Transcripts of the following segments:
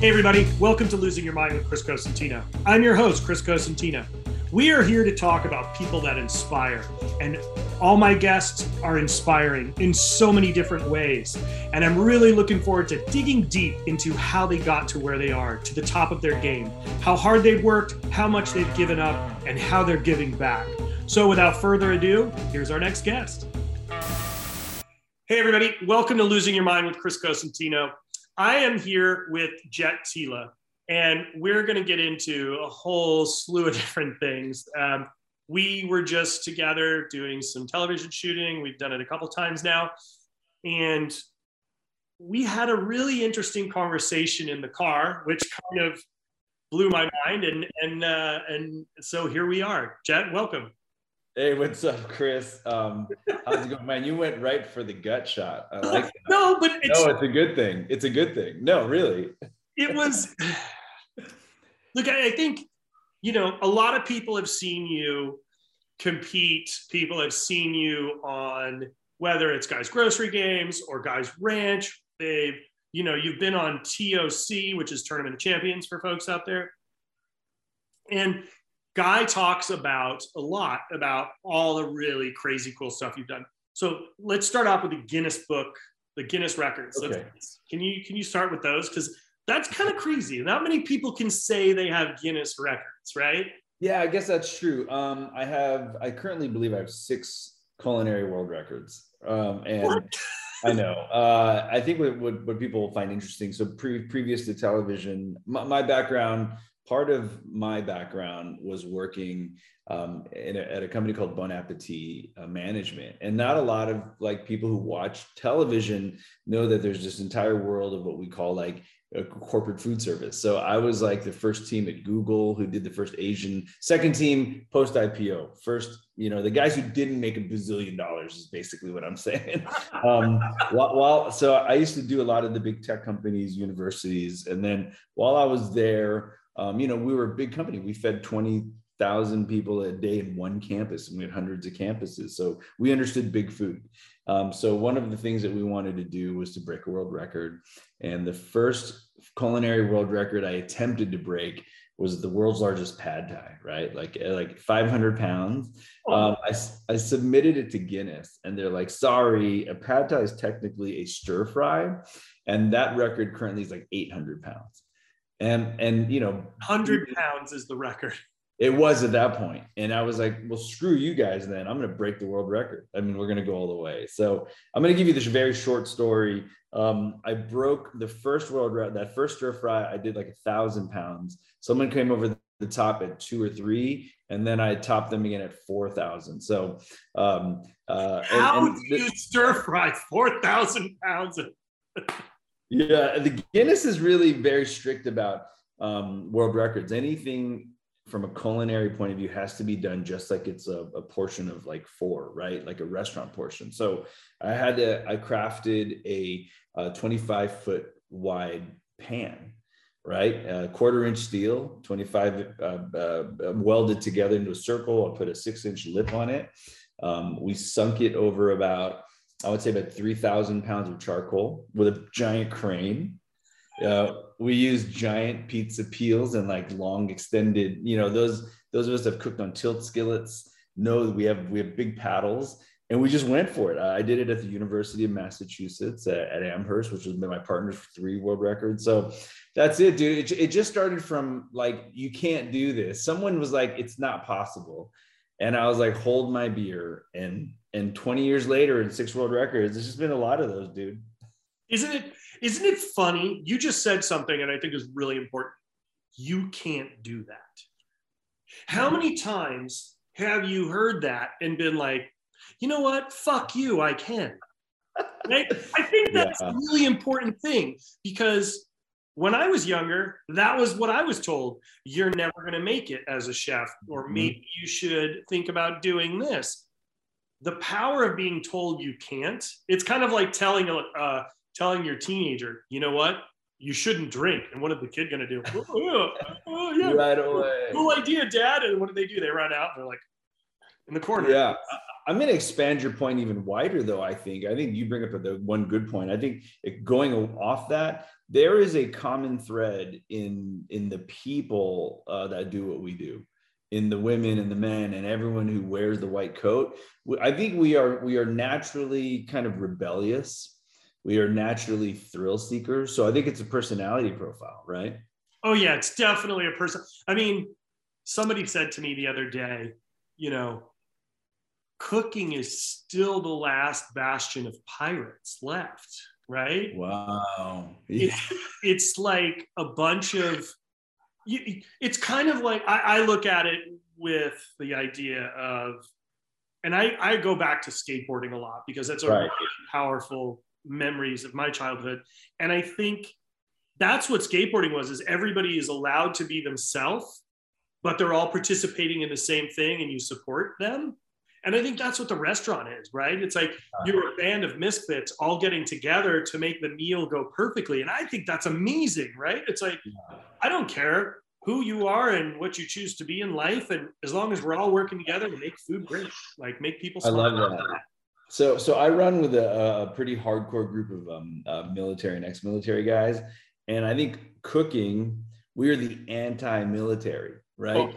Hey everybody, welcome to Losing Your Mind with Chris Cosentino. I'm your host, Chris Cosentino. We are here to talk about people that inspire, and all my guests are inspiring in so many different ways. And I'm really looking forward to digging deep into how they got to where they are, to the top of their game, how hard they've worked, how much they've given up, and how they're giving back. So without further ado, here's our next guest. Hey everybody, welcome to Losing Your Mind with Chris Cosentino. I am here with Jet Tila, and we're going to get into a whole slew of different things. We were just together doing some television shooting. We've done it a couple times now. And we had a really interesting conversation in the car, which kind of blew my mind. And so here we are. Jet, welcome. Hey, what's up, Chris? How's it going? Man, you went right for the gut shot. I like that. No, but it's a good thing. It's a good thing. No, really. It was, look, I think, you know, a lot of people have seen you compete. People have seen you on, whether it's Guys Grocery Games or Guys Ranch. They've, you know, you've been on TOC, which is Tournament of Champions for folks out there. And Guy talks about a lot about all the really crazy cool stuff you've done. So let's start off with the Guinness book, the Guinness records. Okay. Can you start with those? Because that's kind of crazy. Not many people can say they have Guinness records, right? Yeah, I guess that's true. I currently believe I have 6 culinary world records. I know. I think what people find interesting. So previous to television, my background. Part of my background was working at a company called Bon Appetit Management. And not a lot of like people who watch television know that there's this entire world of what we call like a corporate food service. So I was like the first team at Google who did the first Asian, second team post IPO, first, you know, the guys who didn't make $1 bazillion is basically what I'm saying. So I used to do a lot of the big tech companies, universities. And then while I was there, you know, we were a big company. We fed 20,000 people a day in one campus, and we had hundreds of campuses. So we understood big food. So one of the things that we wanted to do was to break a world record. And the first culinary world record I attempted to break was the world's largest pad thai, right? Like 500 pounds. I submitted it to Guinness, and they're like, sorry, a pad thai is technically a stir fry. And that record currently is like 800 pounds. And you know, 100 pounds is the record. It was at that point. And I was like, well, screw you guys then. I'm going to break the world record. I mean, we're going to go all the way. So I'm going to give you this very short story. I broke the first world record, that first stir fry. I did like 1,000 pounds. Someone came over the top at 2 or 3, and then I topped them again at 4,000. So how do you stir fry 4,000 pounds? Yeah, the Guinness is really very strict about world records. Anything from a culinary point of view has to be done just like it's a portion of like 4, right? Like a restaurant portion. So I crafted a 25-foot wide pan, right? 1/4-inch steel, 25 welded together into a circle. I put a 6-inch lip on it. We sunk it over about 3,000 pounds of charcoal with a giant crane. We used giant pizza peels and like long extended, you know, those of us that have cooked on tilt skillets know that we have big paddles, and we just went for it. I did it at the University of Massachusetts at Amherst, which has been my partner for 3 world records. So that's it, dude. It just started from like, you can't do this. Someone was like, it's not possible. And I was like, hold my beer. And 20 years later, in 6 world records, there's just been a lot of those, dude. Isn't it funny? You just said something, and I think is really important. You can't do that. How many times have you heard that and been like, you know what? Fuck you, I can. Right? I think that's a really important thing, because when I was younger, that was what I was told. You're never going to make it as a chef, or maybe you should think about doing this. The power of being told you can't, it's kind of like telling your teenager, you know what, you shouldn't drink. And what is the kid going to do? Oh, yeah. Right away. Cool idea, Dad. And what do? They run out and they're like in the corner. Yeah. I'm going to expand your point even wider, though. I think you bring up the one good point. I think going off that, there is a common thread in the people that do what we do, in the women and the men and everyone who wears the white coat. I think we are naturally kind of rebellious. We are naturally thrill seekers. So I think it's a personality profile, right? Oh yeah, it's definitely a person. I mean, somebody said to me the other day, you know, cooking is still the last bastion of pirates left, right? Wow. Yeah. It's like a bunch of, it's kind of like, I look at it with the idea of, and I go back to skateboarding a lot because that's a really powerful memories of my childhood. And I think that's what skateboarding was, is everybody is allowed to be themselves, but they're all participating in the same thing and you support them. And I think that's what the restaurant is, right? It's like you're a band of misfits all getting together to make the meal go perfectly. And I think that's amazing, right? It's like, I don't care who you are and what you choose to be in life. And as long as we're all working together to make food great, like make people smile. I love that. So I run with a pretty hardcore group of military and ex-military guys. And I think cooking, we are the anti-military, right? Oh.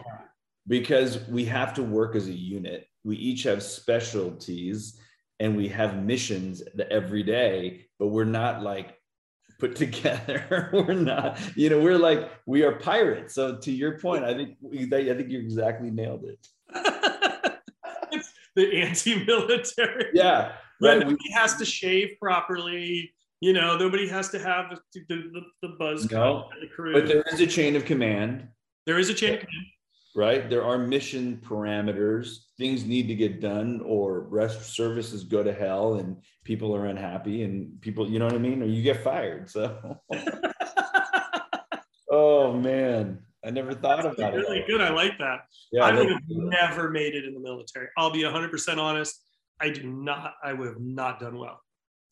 Because we have to work as a unit. We each have specialties and we have missions every day, but we're not like put together. We're not, you know, we're like, we are pirates. So to your point, I think you exactly nailed it. It's the anti-military. Yeah. Right. Nobody has to shave properly. You know, nobody has to have the buzz cut and the crew. But there is a chain of command. There is a chain of command. Right? There are mission parameters. Things need to get done or rest services go to hell and people are unhappy and people, you know what I mean? Or you get fired. So, oh man, I never thought about it. Really good. I like that. Yeah, I would have never made it in the military. I'll be 100% honest. I would have not done well.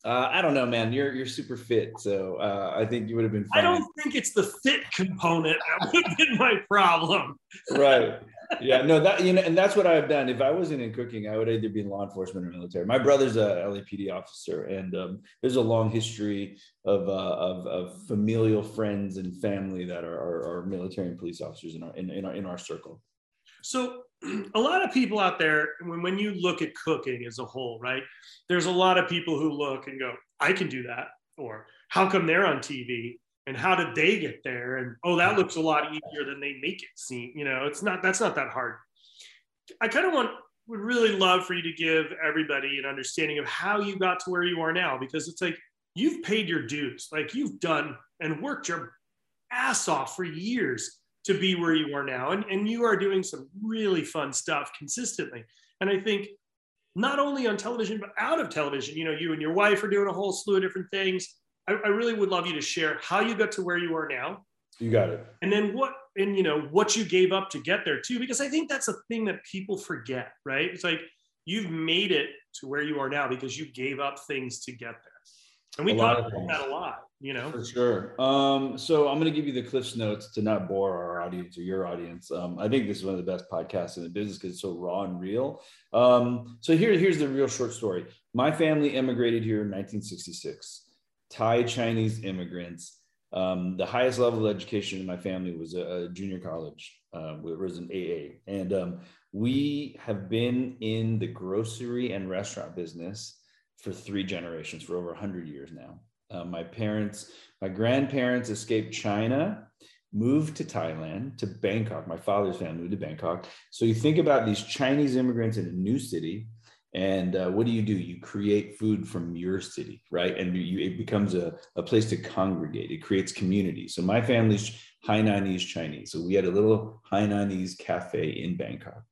I don't know, man. You're super fit, so I think you would have been fine. I don't think it's the fit component that would have been my problem. Right. Yeah. No. That, you know, and that's what I've done. If I wasn't in cooking, I would either be in law enforcement or military. My brother's a LAPD officer, and there's a long history of familial friends and family that are military and police officers in our circle. So a lot of people out there, when you look at cooking as a whole, right, there's a lot of people who look and go, I can do that, or how come they're on TV and how did they get there? And, oh, that looks a lot easier than they make it seem. You know, that's not that hard. I kind of would really love for you to give everybody an understanding of how you got to where you are now, because it's like, you've paid your dues, like you've done and worked your ass off for years to be where you are now. And you are doing some really fun stuff consistently. And I think not only on television, but out of television, you know, you and your wife are doing a whole slew of different things. I really would love you to share how you got to where you are now. You got it. And then what you gave up to get there too, because I think that's a thing that people forget, right? It's like, you've made it to where you are now because you gave up things to get there. And we talk about that a lot, you know? For sure. So I'm going to give you the Cliff's Notes to not bore our audience or your audience. I think this is one of the best podcasts in the business because it's so raw and real. So here's the real short story. My family immigrated here in 1966. Thai Chinese immigrants. The highest level of education in my family was a junior college. It was an AA. And we have been in the grocery and restaurant business for three generations, for over 100 years now. My grandparents escaped China, moved to Thailand, to Bangkok. My father's family moved to Bangkok. So you think about these Chinese immigrants in a new city, and what do? You create food from your city, right? And it becomes a place to congregate. It creates community. So my family's Hainanese Chinese. So we had a little Hainanese cafe in Bangkok.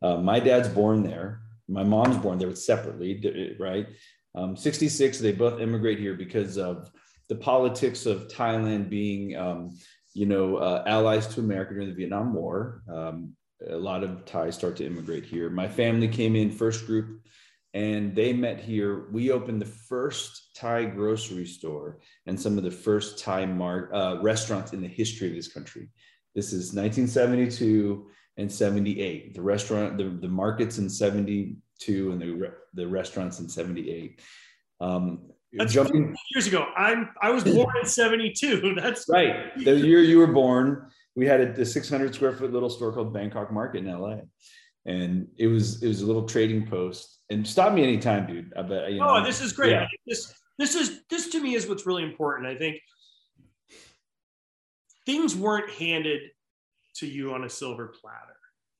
My dad's born there. My mom's born there separately, right? 66, they both immigrate here because of the politics of Thailand being, allies to America during the Vietnam War. A lot of Thais start to immigrate here. My family came in first group and they met here. We opened the first Thai grocery store and some of the first Thai restaurants in the history of this country. This is 1972. And 78, the restaurant, the markets in 72 and the restaurants in 78. That's jumping years ago. I was born in 72. That's right. The year you were born, we had a 600 square foot little store called Bangkok Market in LA. And it was a little trading post. And stop me anytime, dude. I bet, you know, this is great. Yeah. This to me is what's really important. I think things weren't handed to you on a silver platter.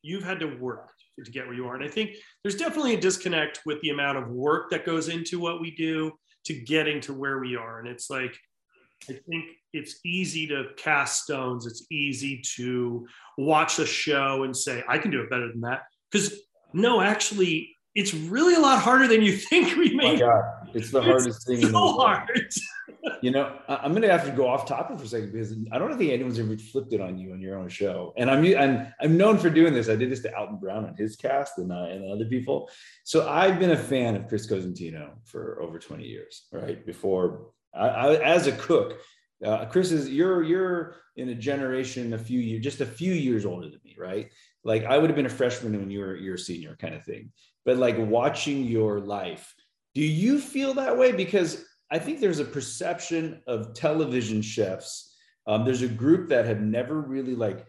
You've had to work to get where you are. And I think there's definitely a disconnect with the amount of work that goes into what we do to getting to where we are. And it's like, I think it's easy to cast stones. It's easy to watch a show and say, I can do it better than that. Because no, actually, it's really a lot harder than you think we make. Oh my God. It's the hardest thing. It's so hard. You know, I'm going to have to go off topic for a second because I don't think anyone's ever flipped it on you on your own show. And I'm known for doing this. I did this to Alton Brown on his cast and other people. So I've been a fan of Chris Cosentino for over 20 years, right? Before I as a cook, Chris is, you're in a generation, just a few years older than me, right? Like I would have been a freshman when you're a senior kind of thing, but like watching your life, do you feel that way? Because I think there's a perception of television chefs. There's a group that have never really like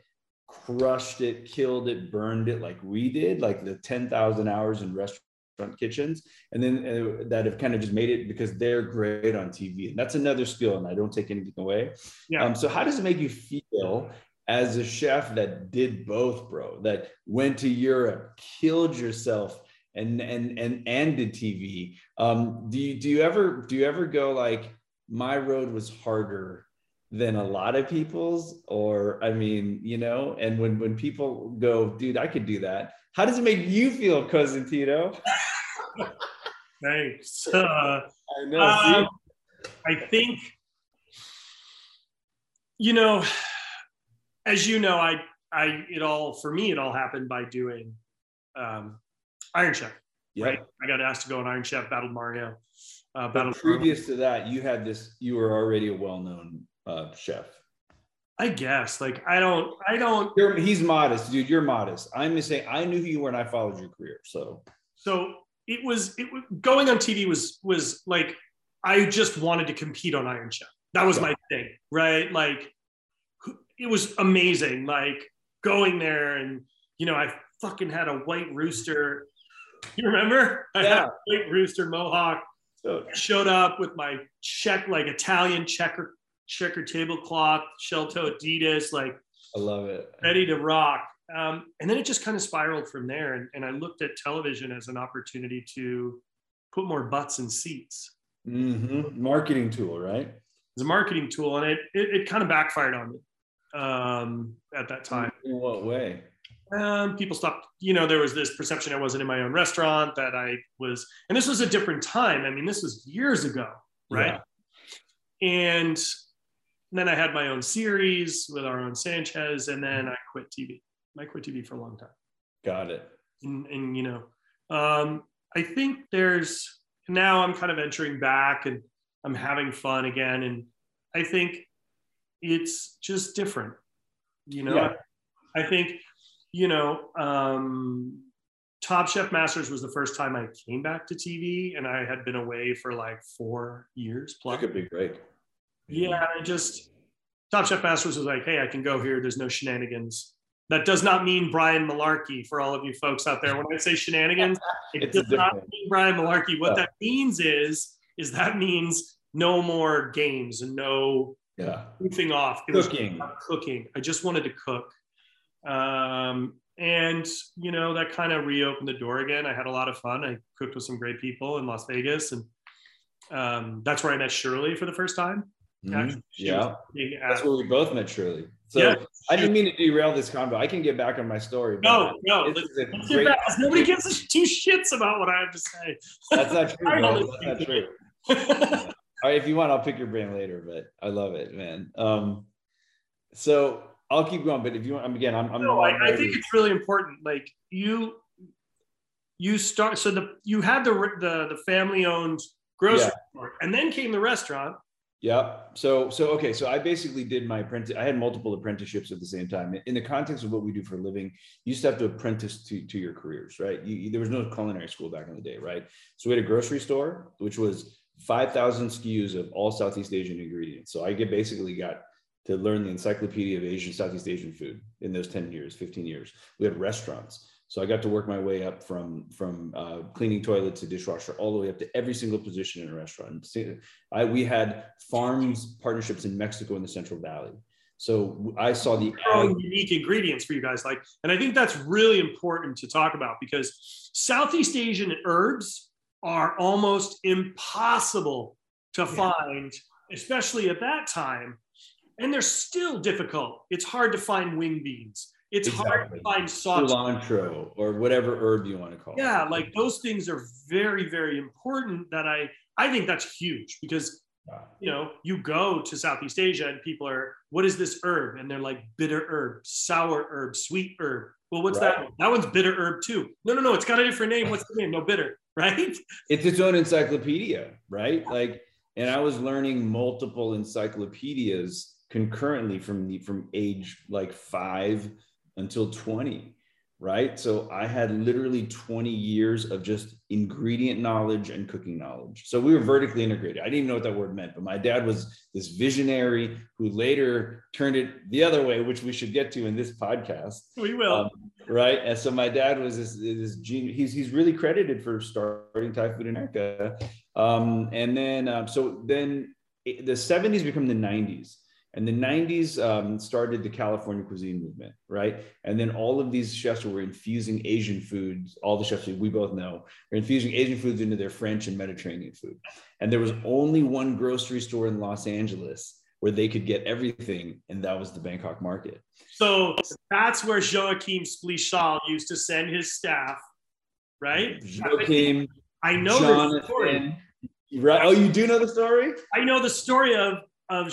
crushed it, killed it, burned it like we did, like the 10,000 hours in restaurant kitchens. And then that have kind of just made it because they're great on TV. And that's another skill and I don't take anything away. Yeah. So how does it make you feel as a chef that did both, bro, that went to Europe, killed yourself, and did TV? Do you ever go like, my road was harder than a lot of people's? Or I mean, you know, and when people go, dude, I could do that. How does it make you feel, Cosentino? Thanks. I know. I think, you know, as you know, it all happened by doing Iron Chef, yep. Right? I got asked to go on Iron Chef, battled Mario. Previous to that, you were already a well-known chef. I guess, like, I don't. He's modest, dude, you're modest. I'm just saying, I knew who you were and I followed your career, so. So it was going on TV was like, I just wanted to compete on Iron Chef. That was my thing, right? Like, it was amazing, like going there and, you know, I fucking had a white rooster. You remember? Yeah. I had a white rooster mohawk. So showed up with my Italian checker tablecloth, shell toe Adidas, like I love it. Ready to rock. And then it just kind of spiraled from there. And I looked at television as an opportunity to put more butts in seats. Mm-hmm. Marketing tool, right? It's a marketing tool, and it kind of backfired on me at that time. In what way? People stopped, you know, there was this perception I wasn't in my own restaurant, that I was, and this was a different time. I mean, this was years ago, right? Yeah. And then I had my own series with our own Sanchez, and then I quit TV. I quit TV for a long time. Got it. And you know, I think there's, now I'm kind of venturing back and I'm having fun again. And I think it's just different, you know? Yeah. I think, you know, Top Chef Masters was the first time I came back to TV, and I had been away for like 4 years plus. That could be great. Yeah, I just, Top Chef Masters was like, hey, I can go here. There's no shenanigans. That does not mean Brian Malarkey, for all of you folks out there. When I say shenanigans, it does not mean Brian Malarkey. What that means is that means no more games and no goofing off. It was about cooking. I just wanted to cook. And you know, that kind of reopened the door again. I had a lot of fun. I cooked with some great people in Las Vegas, and that's where I met Shirley for the first time. Mm-hmm. That's where we both met Shirley. So yeah. I didn't mean to derail this convo. I can get back on my story. No, let's get back. Nobody gives us two shits about what I have to say. That's not true. That's not true. All right, if you want, I'll pick your brain later. But I love it, man. So. I'll keep going, but if you want, again, I think it's really important. Like you start, so you had the family owned grocery store, and then came the restaurant. Yeah. So, okay. So I basically did my apprentice. I had multiple apprenticeships at the same time. In the context of what we do for a living, you just have to apprentice to your careers, right? There was no culinary school back in the day, right? So we had a grocery store, which was 5,000 SKUs of all Southeast Asian ingredients. So I basically got to learn the encyclopedia of Asian, Southeast Asian food in those 10 years, 15 years. We had restaurants. So I got to work my way up from cleaning toilets to dishwasher, all the way up to every single position in a restaurant. We had farms partnerships in Mexico in the Central Valley. So I saw the unique ingredients for you guys. And I think that's really important to talk about, because Southeast Asian herbs are almost impossible to find, especially at that time. And they're still difficult. It's hard to find wing beans. It's hard to find cilantro or whatever herb you want to call it. Yeah, like those things are very, very important. That I think that's huge, because you know, you go to Southeast Asia and people are, what is this herb? And they're like, bitter herb, sour herb, sweet herb. Well, what's that one? That one's bitter herb too. No, it's got a different name. What's the name? No, bitter, right? It's its own encyclopedia, right? Like, and I was learning multiple encyclopedias concurrently from age like 5 until 20, right? So I had literally 20 years of just ingredient knowledge and cooking knowledge. So we were vertically integrated. I didn't even know what that word meant, but my dad was this visionary who later turned it the other way, which we should get to in this podcast. We will. Right? And so my dad was this genius. He's really credited for starting Thai food in America. And then the 70s become the 90s. And the 90s started the California cuisine movement, right? And then all of these chefs were infusing Asian foods, all the chefs we both know, are infusing Asian foods into their French and Mediterranean food. And there was only one grocery store in Los Angeles where they could get everything, and that was the Bangkok Market. So that's where Joachim Splichal used to send his staff, right? Joachim, I know the story. Right? Oh, you do know the story? I know the story of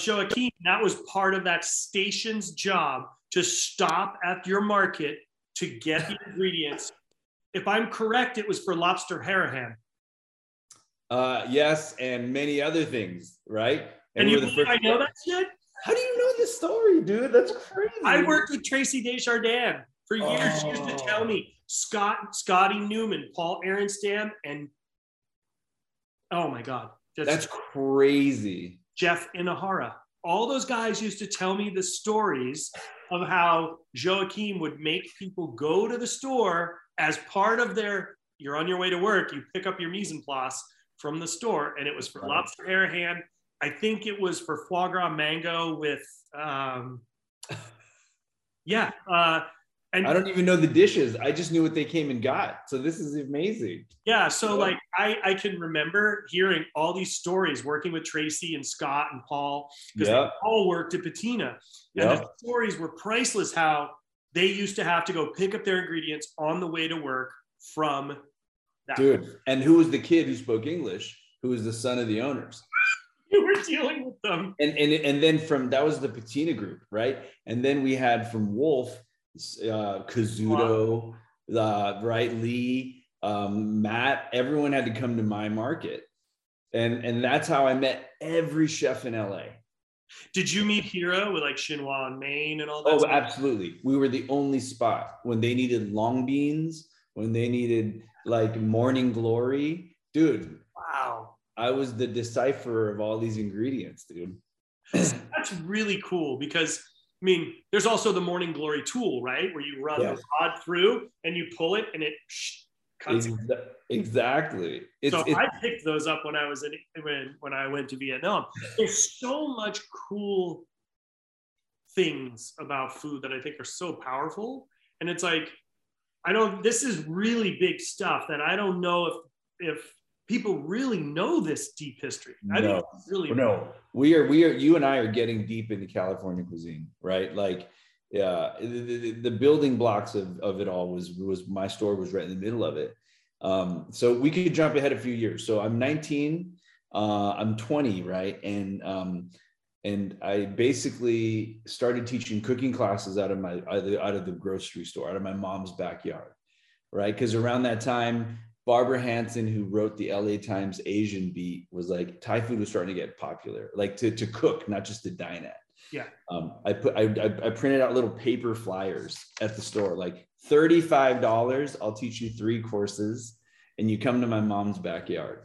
Joachim. That was part of that station's job, to stop at your market to get the ingredients. If I'm correct, it was for lobster Harahan. Yes, and many other things, right? And you think I know that shit? How do you know this story, dude? That's crazy. I worked with Tracy Desjardins for years. She used to tell me Scotty Newman, Paul Arenstam, and oh my God. That's crazy. Jeff Inahara. All those guys used to tell me the stories of how Joachim would make people go to the store as part of their, you're on your way to work, you pick up your mise en place from the store, and it was for lobster Harahan. I think it was for foie gras mango with, and I don't even know the dishes. I just knew what they came and got. So this is amazing. Yeah. So like I can remember hearing all these stories working with Tracy and Scott and Paul, because they all worked at Patina. And the stories were priceless, how they used to have to go pick up their ingredients on the way to work from that. Dude. And who was the kid who spoke English, who was the son of the owners? You were dealing with them. And then that was the Patina group, right? And then we had from Wolf, Kazuto, Lee, Matt, everyone had to come to my market. And that's how I met every chef in LA. Did you meet Hiro with like Shinwa and Maine and all that? Oh, absolutely. We were the only spot when they needed long beans, when they needed like morning glory. Dude. Wow. I was the decipherer of all these ingredients, dude. That's really cool, because I mean, there's also the Morning Glory tool, right? Where you run the rod through and you pull it and it cuts it. Exactly. So I picked those up when I was when I went to Vietnam. There's so much cool things about food that I think are so powerful. And it's like, this is really big stuff that I don't know if people really know this deep history. I think it's really important. We are. You and I are getting deep into California cuisine, right? Like, yeah, the building blocks of it all was my store was right in the middle of it. So we could jump ahead a few years. So I'm 19, I'm 20, right? And I basically started teaching cooking classes out of the grocery store, out of my mom's backyard, right? Because around that time, Barbara Hansen, who wrote the LA Times Asian beat, was like, Thai food was starting to get popular, like to cook, not just to dine at. Yeah. I printed out little paper flyers at the store, like $35, I'll teach you 3 courses, and you come to my mom's backyard.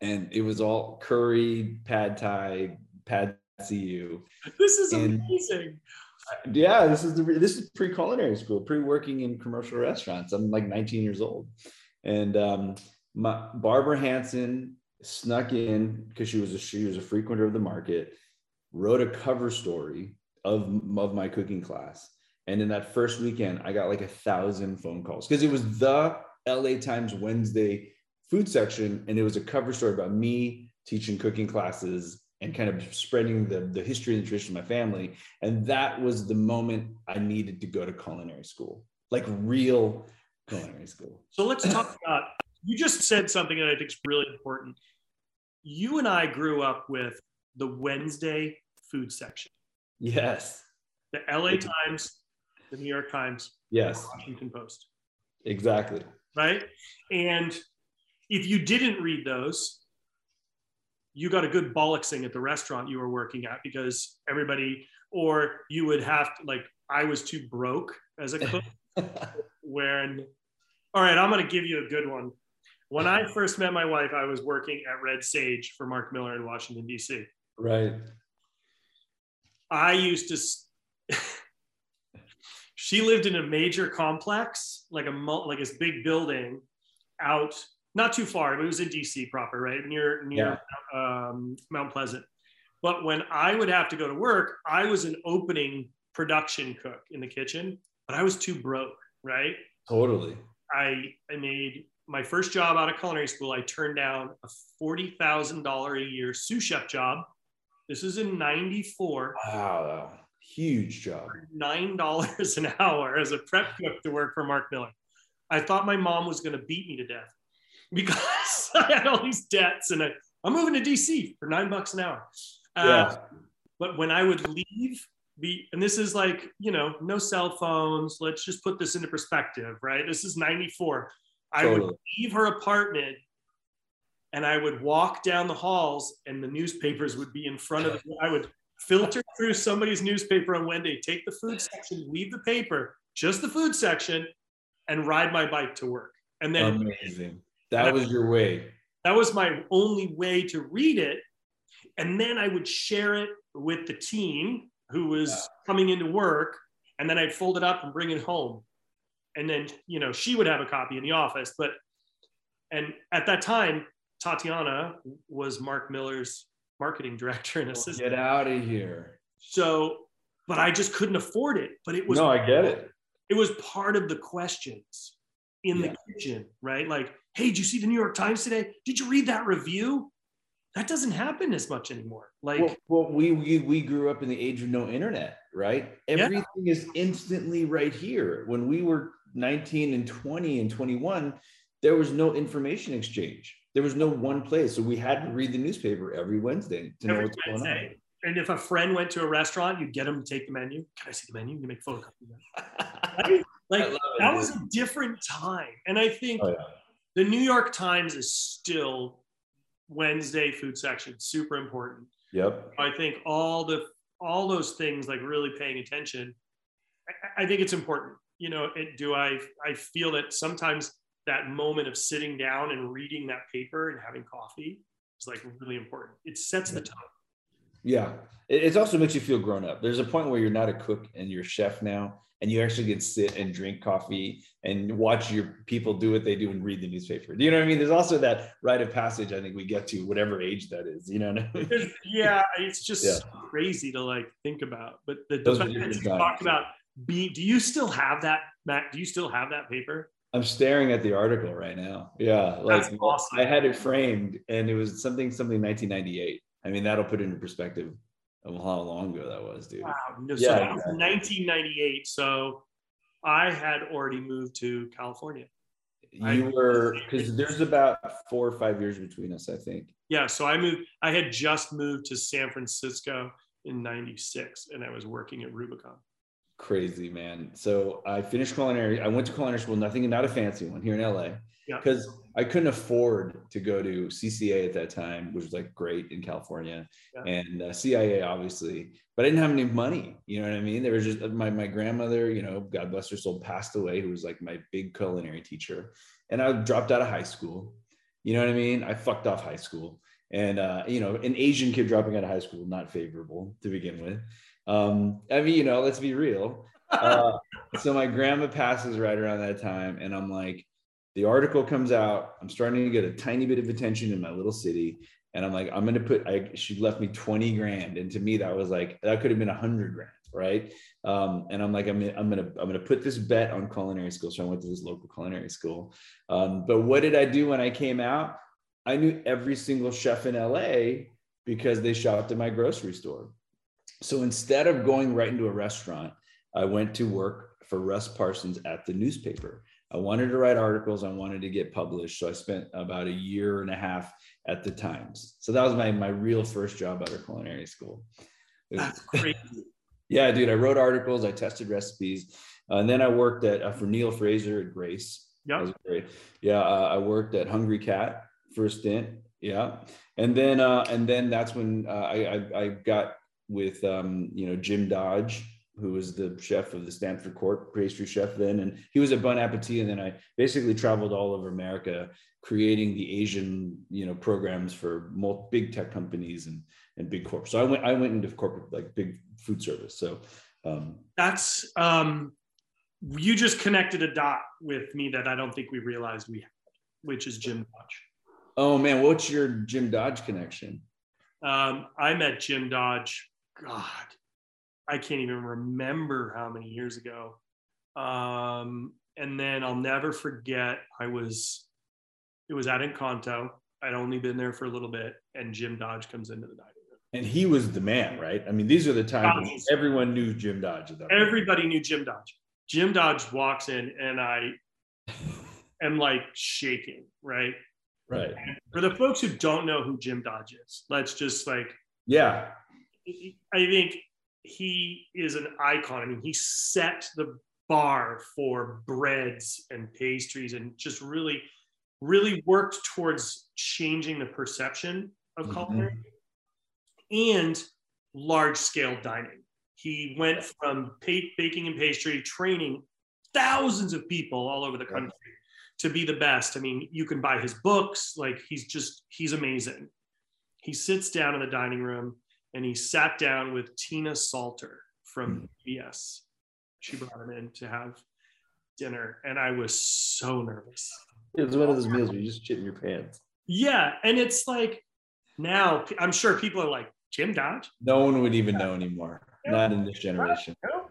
and it was all curry, pad thai, pad CU. This is amazing. Yeah, this is pre-culinary school, pre-working in commercial restaurants. I'm like 19 years old, and Barbara Hansen snuck in because she was a frequenter of the market, wrote a cover story of my cooking class, and in that first weekend, I got like 1,000 phone calls because it was the LA Times Wednesday food section, and it was a cover story about me teaching cooking classes and kind of spreading the history and tradition of my family. And that was the moment I needed to go to culinary school, like real culinary school. So let's talk about, you just said something that I think is really important. You and I grew up with the Wednesday food section. Yes. The LA Times, the New York Times, yes, the Washington Post. Exactly. Right? And if you didn't read those, you got a good bollocksing at the restaurant you were working at because everybody, or you would have to, like, I was too broke as a cook. When, all right, I'm going to give you a good one. When I first met my wife, I was working at Red Sage for Mark Miller in Washington, D.C. Right. I used to, she lived in a major complex, like this big building out, not too far, but it was in DC proper, right? Near yeah. Mount Pleasant. But when I would have to go to work, I was an opening production cook in the kitchen, but I was too broke, right? Totally. I made my first job out of culinary school. I turned down a $40,000 a year sous chef job. This is in 94. Wow, huge job. $9 an hour as a prep cook to work for Mark Miller. I thought my mom was going to beat me to death, because I had all these debts and I'm moving to DC for $9 an hour. But when I would leave, and this is like, you know, no cell phones. Let's just put this into perspective, right? This is 94. Totally. I would leave her apartment and I would walk down the halls and the newspapers would be in front of me. I would filter through somebody's newspaper on Wednesday, take the food section, leave the paper, just the food section, and ride my bike to work. And then amazing. That was your way. That was my only way to read it. And then I would share it with the team who was coming into work. And then I'd fold it up and bring it home. And then, you know, she would have a copy in the office. But, and at that time, Tatiana was Mark Miller's marketing director and assistant. Get out of here. So, but I just couldn't afford it. But it was, no, I get it. It was part of the questions in the kitchen, right? Like, hey, did you see the New York Times today? Did you read that review? That doesn't happen as much anymore. Like, well we grew up in the age of no internet, right? Everything is instantly right here. When we were 19 and 20 and 21, there was no information exchange. There was no one place. So we had to read the newspaper every Wednesday to know what's going on. And if a friend went to a restaurant, you'd get them to take the menu. Can I see the menu? You make photocopies of that. Right? Like, that was a different time. And I think the New York Times is still Wednesday food section, super important. Yep. I think all those things, like really paying attention, I think it's important. You know, I feel that sometimes that moment of sitting down and reading that paper and having coffee is like really important. It sets the tone. Yeah. It also makes you feel grown up. There's a point where you're not a cook and you're a chef now, and you actually can sit and drink coffee and watch your people do what they do and read the newspaper. Do you know what I mean? There's also that rite of passage I think we get to, whatever age that is, you know what I mean? Yeah, it's just so crazy to like think about. But the fact that you talked about, do you still have that, Matt? Do you still have that paper? I'm staring at the article right now. Yeah, like awesome. I had it framed and it was something 1998. I mean, that'll put it into perspective of how long ago that was, dude. Wow. No, so that was 1998. So I had already moved to California. You were, because there's about 4 or 5 years between us, I think. Yeah. So I had just moved to San Francisco in 96 and I was working at Rubicon. Crazy, man. So I finished culinary. I went to culinary school, not a fancy one here in LA. Because I couldn't afford to go to CCA at that time, which was like great in California, and CIA obviously, but I didn't have any money. You know what I mean? There was just my grandmother, you know, God bless her soul, passed away, who was like my big culinary teacher, and I dropped out of high school, You know what I mean? I fucked off high school. And, you know, an Asian kid dropping out of high school, not favorable to begin with. I mean, you know, let's be real. So my grandma passes right around that time. And I'm like, the article comes out. I'm starting to get a tiny bit of attention in my little city. And I'm like, I'm going to put, she left me 20 grand. And to me, that was like, that could have been 100 grand. Right. And I'm like, I'm going to put this bet on culinary school. So I went to this local culinary school. But what did I do when I came out? I knew every single chef in LA because they shopped at my grocery store. So instead of going right into a restaurant, I went to work for Russ Parsons at the newspaper. I wanted to write articles. I wanted to get published. So I spent about a year and a half at the Times. So that was my real first job out of culinary school. That's crazy. Yeah, dude. I wrote articles. I tested recipes. And then I worked at for Neil Fraser at Grace. Yeah. That was great. Yeah. I worked at Hungry Cat for a stint. Yeah. And then that's when I got with, you know, Jim Dodge, who was the chef of the Stanford Court, pastry chef then, and he was at Bon Appetit. And then I basically traveled all over America, creating the Asian, you know, programs for big tech companies and big corp. So I went into corporate, like big food service. So that's, you just connected a dot with me that I don't think we realized we had, which is Jim Dodge. Oh man, what's your Jim Dodge connection? I met Jim Dodge, God, I can't even remember how many years ago. And then I'll never forget, it was at Encanto. I'd only been there for a little bit, and Jim Dodge comes into the dining room. And he was the man, right? I mean, these are the times everyone knew Jim Dodge. Everybody knew Jim Dodge. Jim Dodge walks in, and I am like shaking, right? Right. And for the folks who don't know who Jim Dodge is, let's just like, yeah, I think he is an icon. I mean, he set the bar for breads and pastries and just really, really worked towards changing the perception of culinary and large scale dining. He went from baking and pastry, training thousands of people all over the country to be the best. I mean, you can buy his books. Like he's amazing. He sits down in the dining room. And he sat down with Tina Salter from PBS. She brought him in to have dinner. And I was so nervous. It was one of those meals where you just shit in your pants. Yeah. And it's like, now I'm sure people are like, Jim Dodge? No one would even know anymore. No. Not in this generation. No.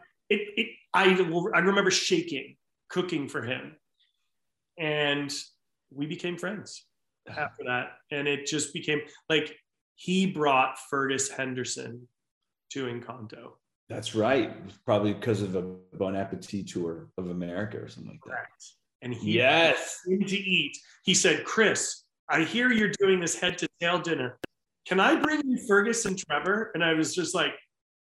I remember shaking, cooking for him. And we became friends after that. And it just became like, he brought Fergus Henderson to Encanto. That's right. Probably because of a Bon Appetit tour of America or something like that. Correct. And he came to eat. He said, Chris, I hear you're doing this head to tail dinner. Can I bring you Fergus and Trevor? And I was just like,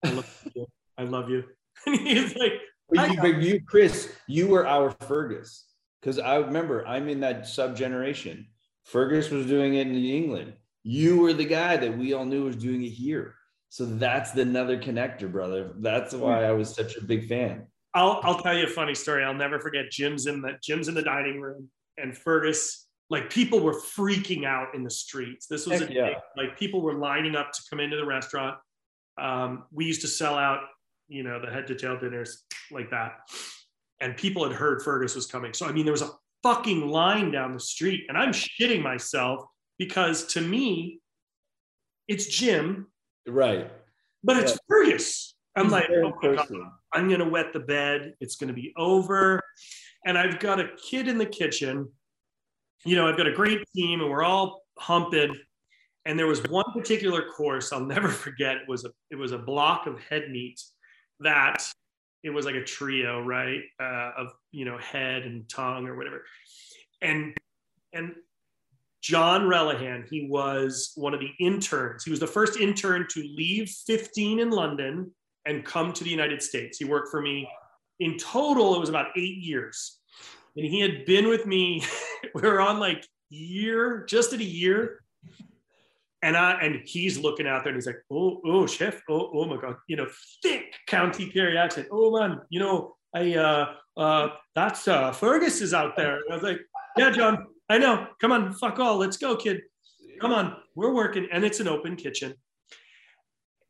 I love you. I love you. And he's like, but you, Chris, you were our Fergus. Because I remember I'm in that sub-generation. Fergus was doing it in England. You were the guy that we all knew was doing it here. So that's another connector, brother. That's why I was such a big fan. I'll tell you a funny story. I'll never forget. Jim's in the dining room, and Fergus, like people were freaking out in the streets. This was a day, like people were lining up to come into the restaurant. We used to sell out, you know, the head to tail dinners like that. And people had heard Fergus was coming. So, I mean, there was a fucking line down the street, and I'm shitting myself. Because to me, it's Jim. Right. But it's Fergus. I'm like, oh my God, I'm going to wet the bed. It's going to be over. And I've got a kid in the kitchen. You know, I've got a great team and we're all humping. And there was one particular course I'll never forget. It was a block of head meat that it was like a trio, right? Of, you know, head and tongue or whatever. And John Relihan, he was one of the interns. He was the first intern to leave 15 in London and come to the United States. He worked for me. In total, it was about 8 years. And he had been with me. We were on like just at a year. And he's looking out there and he's like, oh, chef. Oh my God. You know, thick County Kerry accent. Oh man, you know, that's Fergus is out there. And I was like, yeah, John. I know. Come on, fuck all. Let's go, kid. Come on. We're working. And it's an open kitchen.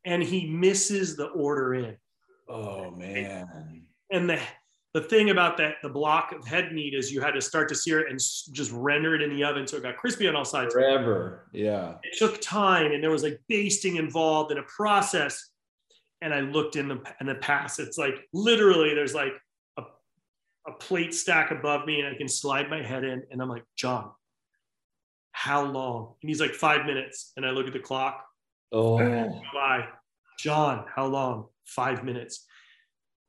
And he misses the order in. Oh, man. And the thing about that, the block of head meat is you had to start to sear it and just render it in the oven so it got crispy on all sides. Forever, yeah. It took time, and there was like basting involved in a process. And I looked in the past. It's like literally there's like a plate stack above me, and I can slide my head in. And I'm like, John, how long? And he's like, 5 minutes. And I look at the clock. Oh, bye. John, how long? 5 minutes.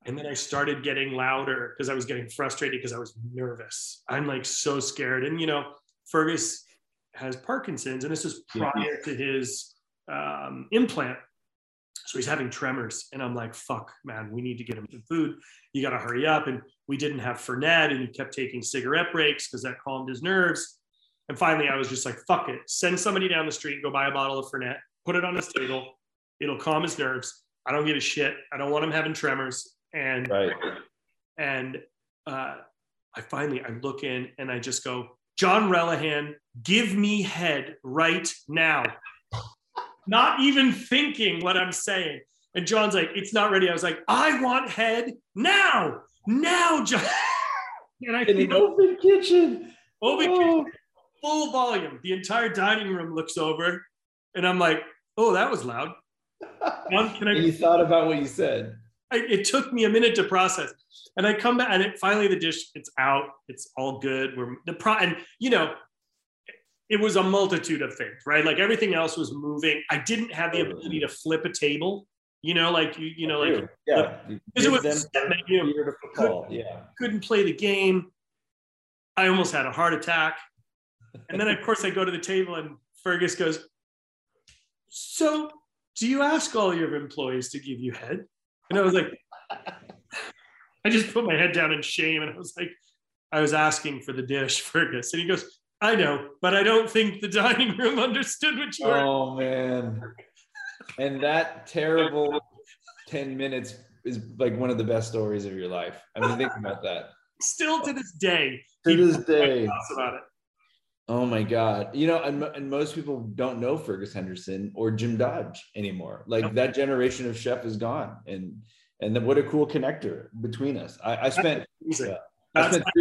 And then I started getting louder because I was getting frustrated because I was nervous. I'm like so scared. And, you know, Fergus has Parkinson's, and this is prior to his implant. So he's having tremors. And I'm like, fuck, man, we need to get him some food. You got to hurry up. And we didn't have Fernet, and he kept taking cigarette breaks because that calmed his nerves. And finally, I was just like, fuck it. Send somebody down the street, go buy a bottle of Fernet, put it on his table. It'll calm his nerves. I don't give a shit. I don't want him having tremors. And I look in and I just go, John Relihan, give me head right now. Not even thinking what I'm saying. And John's like, it's not ready. I was like, I want head now. Now, John. And I in the open kitchen. Open kitchen. Full volume. The entire dining room looks over. And I'm like, oh, that was loud. John, can I? You thought about what you said. It took me a minute to process, and I come back, and finally the dish, it's out, it's all good. And you know, it was a multitude of things, right? Like everything else was moving. I didn't have the ability to flip a table, you know, like couldn't play the game. I almost had a heart attack, and then of course I go to the table, and Fergus goes, "So, do you ask all your employees to give you head?" And I was like, I just put my head down in shame. And I was like, I was asking for the dish, Fergus. And he goes, I know, but I don't think the dining room understood what you were. Oh, man. And that terrible 10 minutes is like one of the best stories of your life. I mean, think about that. Still to this day. Talks about it. Oh, my God. You know, and most people don't know Fergus Henderson or Jim Dodge anymore. Like that generation of chef is gone. And what a cool connector between us. I spent 3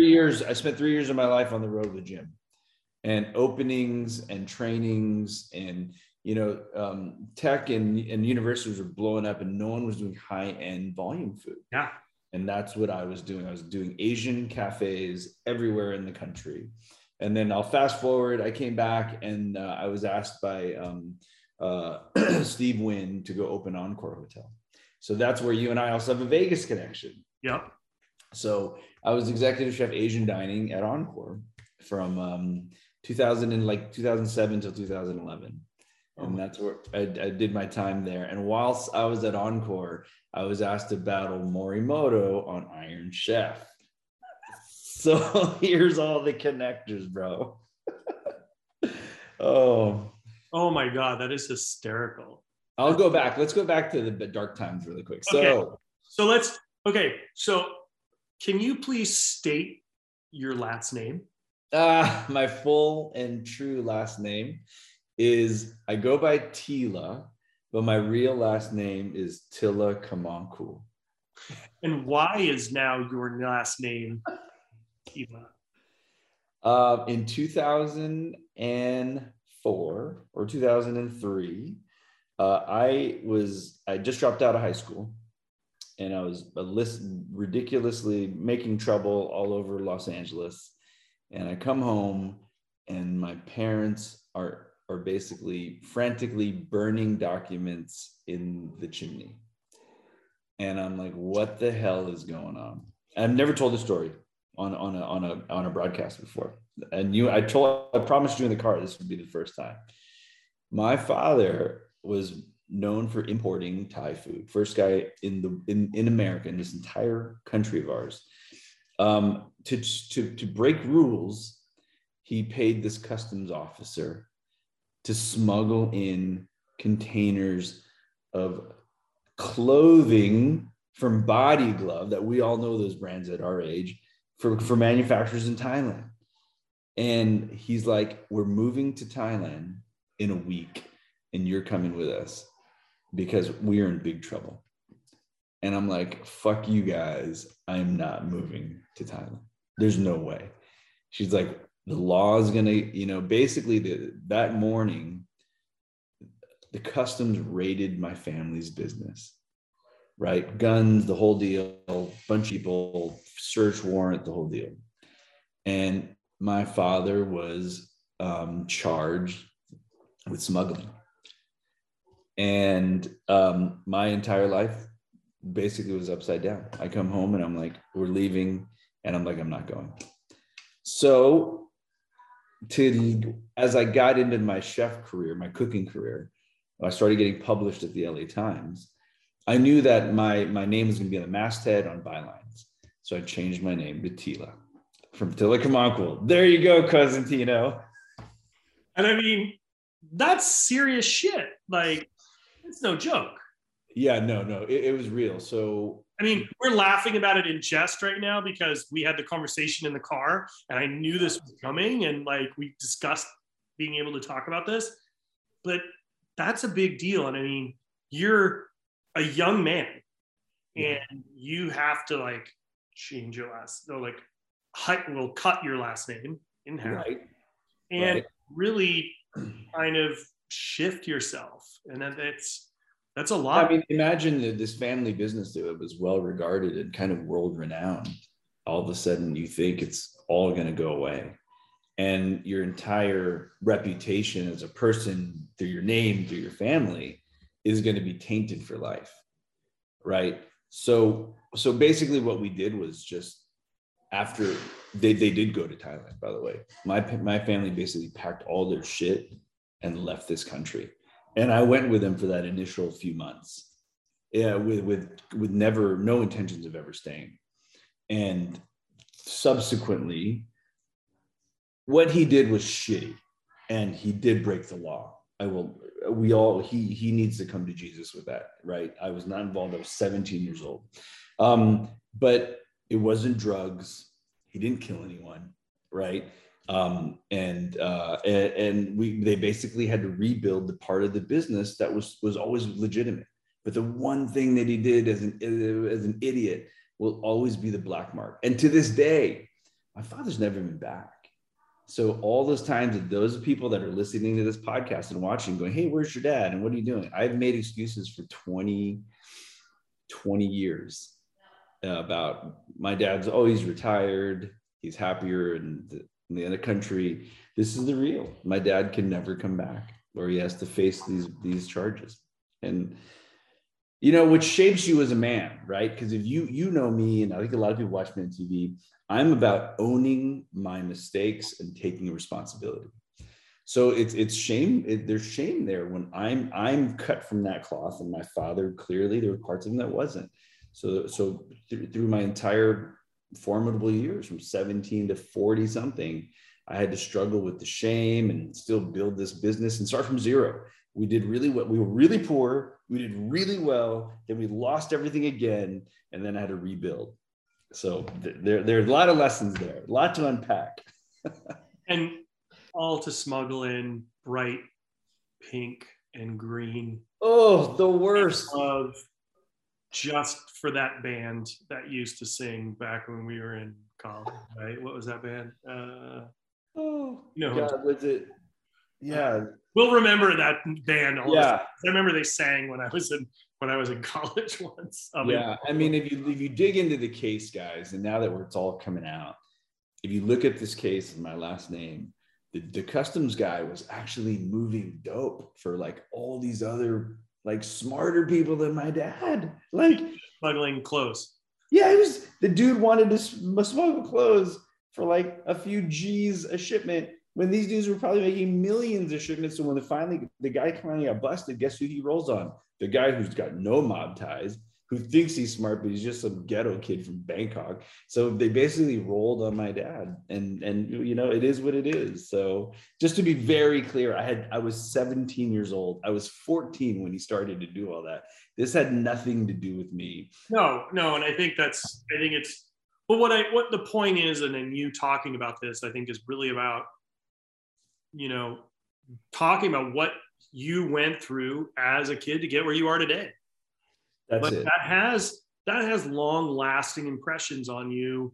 years of my life on the road with Jim, and openings and trainings, and, you know, tech and universities were blowing up, and no one was doing high end volume food. Yeah. And that's what I was doing. I was doing Asian cafes everywhere in the country. And then I'll fast forward. I came back, and I was asked by Steve Wynn to go open Encore Hotel. So that's where you and I also have a Vegas connection. Yep. So I was executive chef Asian dining at Encore from 2007 till 2011. And that's where I did my time there. And whilst I was at Encore, I was asked to battle Morimoto on Iron Chef. So here's all the connectors, bro. Oh my God, that is hysterical. I'll go back. Let's go back to the dark times really quick. Okay. So can you please state your last name? My full and true last name is, I go by Tila, but my real last name is Tila Kamankul. And why is now your last name Tila? In 2004 or 2003, I just dropped out of high school, and I was ridiculously making trouble all over Los Angeles. And I come home, and my parents are basically frantically burning documents in the chimney. And I'm like, what the hell is going on? I've never told the story on a broadcast before, and I promised you in the car this would be the first time. My father was known for importing Thai food, first guy in America, in this entire country of ours. To break rules, he paid this customs officer to smuggle in containers of clothing from Body Glove, that we all know those brands at our age, for manufacturers in Thailand. And he's like, we're moving to Thailand in a week and you're coming with us because we're in big trouble. And I'm like, fuck you guys. I'm not moving to Thailand. There's no way. She's like, the law is going to, you know, basically that morning, the customs raided my family's business, right? Guns, the whole deal, bunch of people, search warrant, the whole deal. And my father was charged with smuggling. And my entire life basically was upside down. I come home and I'm like, we're leaving. And I'm like, I'm not going. So as I got into my chef career, my cooking career, I started getting published at the LA Times. I knew that my name was going to be on the masthead, on bylines. So I changed my name to Tila, from Tila Kamankul. There you go, Cosentino. And I mean, that's serious shit. Like, it's no joke. Yeah, no, it was real. So, I mean, we're laughing about it in jest right now because we had the conversation in the car and I knew this was coming and like we discussed being able to talk about this, but that's a big deal. And I mean, you're a young man and you have to like change your last, or like will cut your last name in half, right, and really kind of shift yourself. And that's a lot. I mean, imagine that this family business that was well regarded and kind of world renowned, all of a sudden you think it's all going to go away. And your entire reputation as a person, through your name, through your family, is going to be tainted for life, right? So basically what we did was just, after they did go to Thailand, by the way, my family basically packed all their shit and left this country. And I went with them for that initial few months, with no intentions of ever staying. And subsequently, what he did was shitty, and he did break the law. He needs to come to Jesus with that, right? I was not involved. I was 17 years old, but it wasn't drugs. He didn't kill anyone, right? They basically had to rebuild the part of the business that was always legitimate. But the one thing that he did as an idiot will always be the black mark. And to this day, my father's never been back. So all those times that those people that are listening to this podcast and watching going, hey, where's your dad? And what are you doing? I've made excuses for 20 years about my dad's, oh, he's retired. He's happier in the other country. This is the real. My dad can never come back, or he has to face these charges. And, you know, which shapes you as a man, right? Because if you know me, and I think a lot of people watch me on TV, I'm about owning my mistakes and taking responsibility. So it's shame. There's shame there when I'm cut from that cloth, and my father, clearly there were parts of him that wasn't. So through my entire formidable years, from 17 to 40 something, I had to struggle with the shame and still build this business and start from zero. We did really well. We were really poor. We did really well. Then we lost everything again, and then I had to rebuild. So there are a lot of lessons there, a lot to unpack. And all to smuggle in bright pink and green. Oh, the worst. Love, just for that band that used to sing back when we were in college, right? What was that band? God, was it? Yeah. We'll remember that band. I remember they sang when I was in college once. I mean, if you dig into the case, guys, and now that it's all coming out, if you look at this case and my last name, the customs guy was actually moving dope for like all these other like smarter people than my dad, like smuggling clothes. Yeah, it was the dude wanted to smuggle clothes for like a few G's a shipment, when these dudes were probably making millions of shipments. So when the guy finally got busted, guess who he rolls on? The guy who's got no mob ties, who thinks he's smart, but he's just some ghetto kid from Bangkok. So they basically rolled on my dad, and you know, it is what it is. So just to be very clear, I was 17 years old. I was 14 when he started to do all that. This had nothing to do with me. No. And I think it's But what the point is, and then you talking about this, I think is really about, you know, talking about what you went through as a kid to get where you are today. That has long lasting impressions on you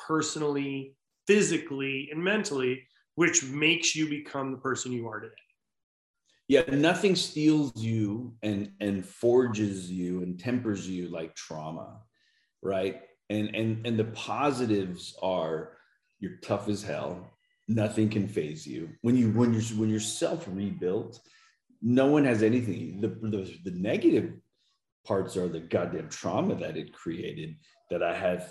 personally, physically, and mentally, which makes you become the person you are today. Yeah, nothing steals you and forges you and tempers you like trauma, right? And the positives are you're tough as hell. Nothing can faze you. When you're self-rebuilt, no one has anything. The negative parts are the goddamn trauma that it created that I had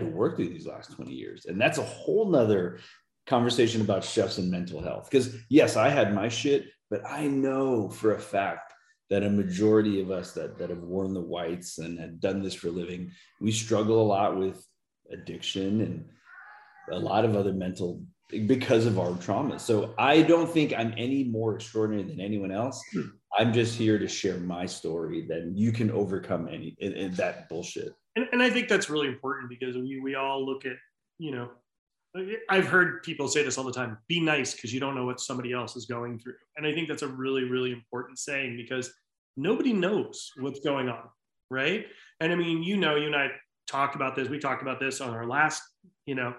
to work through these last 20 years. And that's a whole nother conversation about chefs and mental health. Because yes, I had my shit, but I know for a fact that a majority of us that have worn the whites and have done this for a living, we struggle a lot with addiction and a lot of other mental, because of our trauma. So I don't think I'm any more extraordinary than anyone else. I'm just here to share my story that you can overcome any in that bullshit. And I think that's really important, because we all look at, you know, I've heard people say this all the time, be nice because you don't know what somebody else is going through. And I think that's a really, really important saying, because nobody knows what's going on, right? And I mean, you know, you and I talked about this. We talked about this on our last, you know,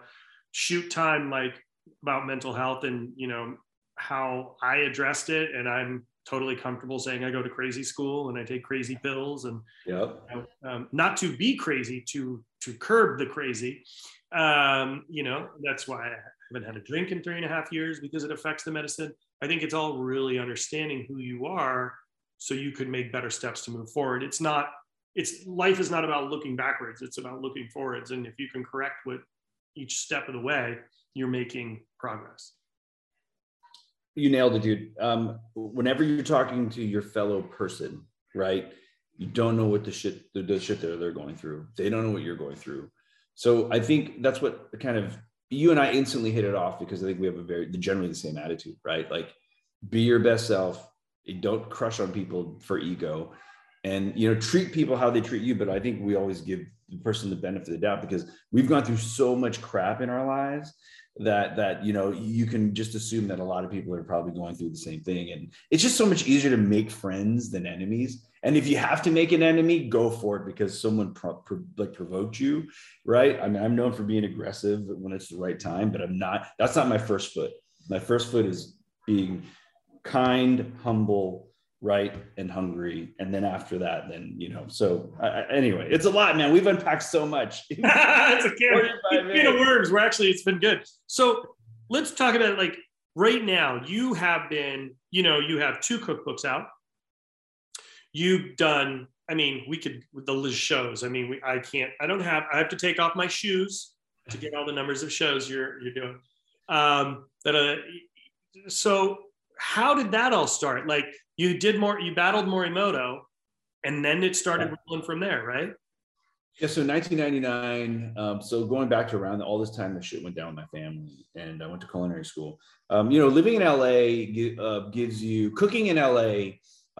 shoot time, like about mental health and, you know, how I addressed it. And I'm totally comfortable saying I go to crazy school and I take crazy pills and yep. You know, not to be crazy, to curb the crazy. You know, that's why I haven't had a drink in 3.5 years, because it affects the medicine. I think it's all really understanding who you are so you could make better steps to move forward. Life is not about looking backwards. It's about looking forwards. And if you can correct what each step of the way, you're making progress. You nailed it, dude. Whenever you're talking to your fellow person, right? You don't know what the shit they're going through. They don't know what you're going through. So I think that's what kind of, you and I instantly hit it off, because I think we have generally the same attitude, right? Like, be your best self. Don't crush on people for ego, and, you know, treat people how they treat you. But I think we always give the person the benefit of the doubt, because we've gone through so much crap in our lives that, you know, you can just assume that a lot of people are probably going through the same thing. And it's just so much easier to make friends than enemies. And if you have to make an enemy, go for it, because someone provoked you, right? I mean, I'm known for being aggressive when it's the right time, but that's not my first foot. My first foot is being kind, humble, right? And hungry. And then after that, then, you know, so anyway, it's a lot, man. We've unpacked so much. It's a can of worms. We're actually, it's been good. So let's talk about, like, right now, you have been, you know, you have 2 cookbooks out. You've done, I mean, we could, the list shows. I mean, I have to take off my shoes to get all the numbers of shows you're doing. So how did that all start? Like, you battled Morimoto, and then it started rolling from there, right? Yeah, so 1999, so going back to around all this time, the shit went down with my family, and I went to culinary school. You know, living in LA gives you, cooking in LA,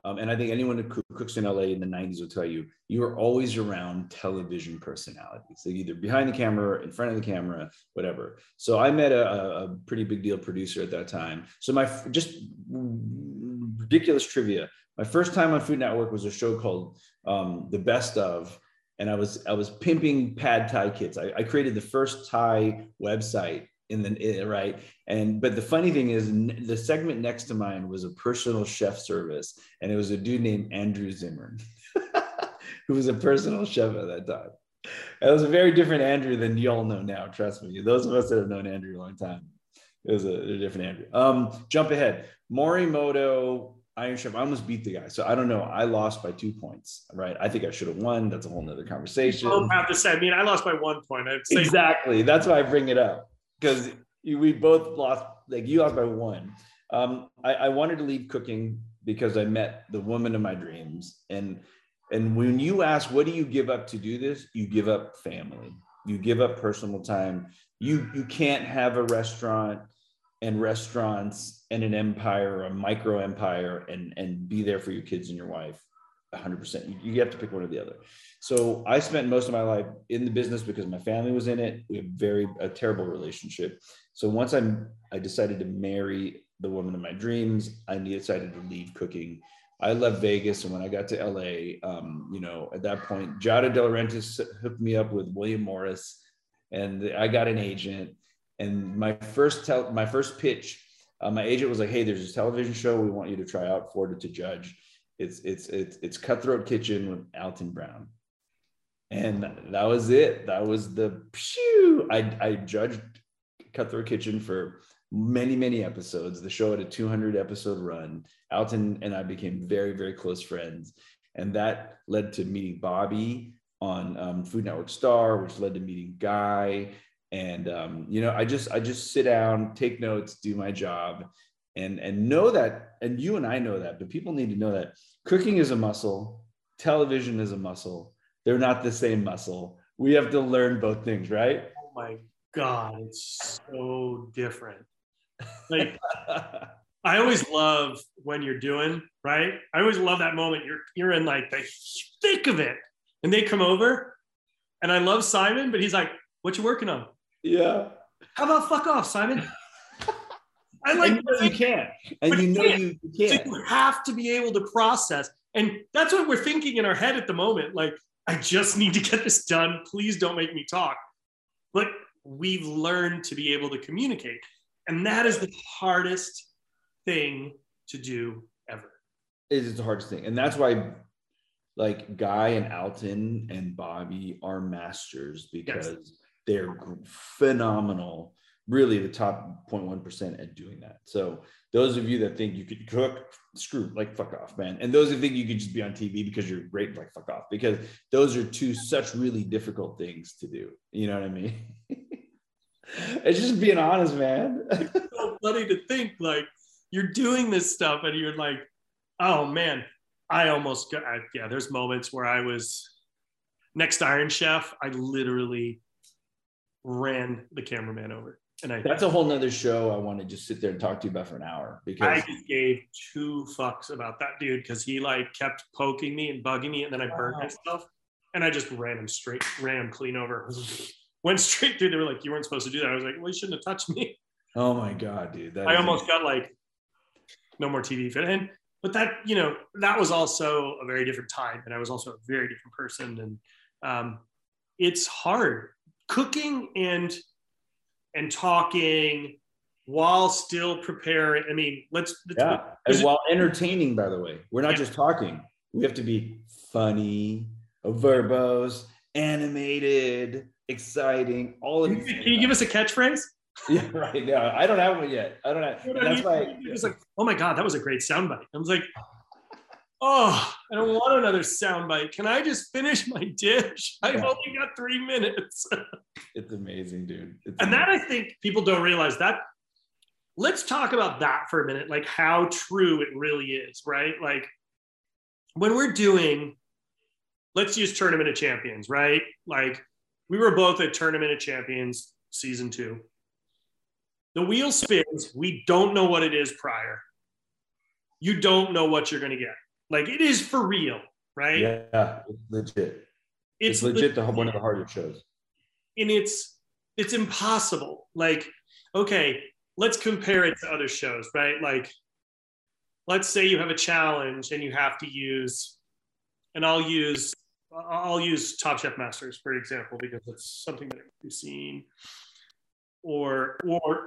and I think anyone who cooks in LA in the 90s will tell you, you are always around television personalities. They're either behind the camera, in front of the camera, whatever. So I met a pretty big deal producer at that time. So ridiculous trivia. My first time on Food Network was a show called The Best Of, and I was pimping pad Thai kits. I created the first Thai website right? But the funny thing is, the segment next to mine was a personal chef service, and it was a dude named Andrew Zimmern, who was a personal chef at that time. It was a very different Andrew than you all know now, trust me. Those of us that have known Andrew a long time, it was a different Andrew. Jump ahead, Morimoto, Iron Chef, I almost beat the guy, so I don't know. I lost by 2 points, right? I think I should have won. That's a whole nother conversation. I have to say, I mean, I lost by 1 point. Exactly, that's why I bring it up. Because we both lost, like, you lost by 1. I wanted to leave cooking because I met the woman of my dreams. And when you ask, what do you give up to do this? You give up family. You give up personal time. You can't have a restaurant and restaurants and an empire, a micro empire, and be there for your kids and your wife 100%. You have to pick one or the other. So I spent most of my life in the business because my family was in it. We had a terrible relationship. So once I decided to marry the woman of my dreams, I decided to leave cooking. I left Vegas, and when I got to LA, at that point, Giada De Laurentiis hooked me up with William Morris, and I got an agent. And my first pitch, my agent was like, "Hey, there's this television show we want you to try out for to judge. It's Cutthroat Kitchen with Alton Brown," and that was it. That was the pew. I judged Cutthroat Kitchen for many episodes. The show had a 200 episode run. Alton and I became very close friends, and that led to meeting Bobby on Food Network Star, which led to meeting Guy. And I just sit down, take notes, do my job. And know that, and you and I know that, but people need to know that cooking is a muscle, television is a muscle. They're not the same muscle. We have to learn both things, right? Oh my God, it's so different. Like, I always love when you're doing, right? I always love that moment. You're in like the thick of it, and they come over, and I love Simon, but he's like, "What you working on?" Yeah. "How about fuck off, Simon?" I like, and you can't, and you can't. So you have to be able to process, and that's what we're thinking in our head at the moment. Like, I just need to get this done. Please don't make me talk. But we've learned to be able to communicate, and that is the hardest thing to do ever. It is the hardest thing, and that's why, like, Guy and Alton and Bobby are masters because they're phenomenal. Really the top 0.1% at doing that. So those of you that think you could cook, fuck off, man. And those who think you could just be on TV because you're great, like, fuck off, because those are two such really difficult things to do. You know what I mean? It's just being honest, man. It's so funny to think, like, you're doing this stuff and you're like, oh man, there's moments where I was next to Iron Chef. I literally ran the cameraman over. And that's a whole nother show I want to just sit there and talk to you about for an hour, because I just gave two fucks about that dude, because he like kept poking me and bugging me, and then I burned myself, and I just ran him clean over. Went straight through. They were like, "You weren't supposed to do that." I was like, "Well, you shouldn't have touched me." Oh my God, dude! I almost got like no more TV fit in, but that that was also a very different time, and I was also a very different person, and it's hard cooking and talking while still preparing. I mean, and while entertaining, by the way, we're not just talking. We have to be funny, verbose, animated, exciting, all of these. Can you give us a catchphrase? Yeah, right. No, I don't have one yet. It was like, "Oh my God, that was a great soundbite." I was like, "Oh, I don't want another soundbite. Can I just finish my dish? I've only got 3 minutes." It's amazing, dude. That, I think people don't realize that. Let's talk about that for a minute, like how true it really is, right? Like when we're doing, let's use Tournament of Champions, right? Like we were both at Tournament of Champions season 2. The wheel spins. We don't know what it is prior. You don't know what you're going to get. Like, it is for real, right? Yeah, legit. It's legit one of the hardest shows. And it's impossible. Like, okay, let's compare it to other shows, right? Like, let's say you have a challenge and you have to use, and I'll use Top Chef Masters, for example, because it's something that we've seen. Or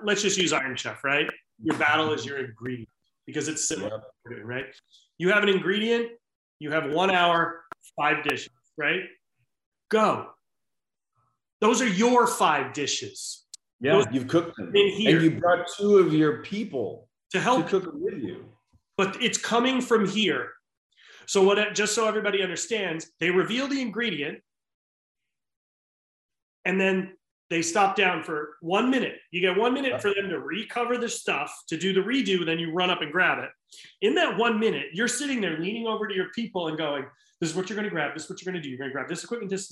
let's just use Iron Chef, right? Your battle is your ingredient, because it's similar, right? You have an ingredient, you have 1 hour, 5 dishes, right? Go. Those are your 5 dishes. Yeah, you've cooked them. In here. And you brought 2 of your people to help cook them with you. But it's coming from here. So just so everybody understands, they reveal the ingredient and then they stop down for 1 minute. You get 1 minute for them to recover the stuff, to do the redo, then you run up and grab it. In that 1 minute, you're sitting there leaning over to your people and going, "This is what you're going to grab. This is what you're going to do. You're going to grab this equipment, this.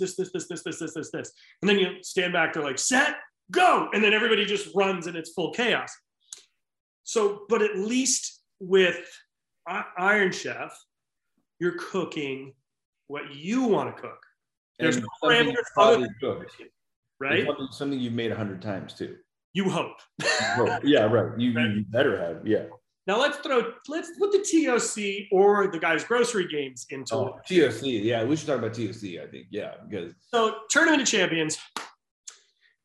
And then you stand back. They're like, "Set, go." And then everybody just runs and it's full chaos. So, but at least with Iron Chef, You're cooking what you want to cook. There's no parameters other than cooked, right? Something you've made 100 times too. You hope. Yeah, right. You better have. Yeah. Now let's put the TOC or the Guys Grocery Games into it. TOC. Yeah, we should talk about TOC, I think. Yeah, because so Tournament of Champions,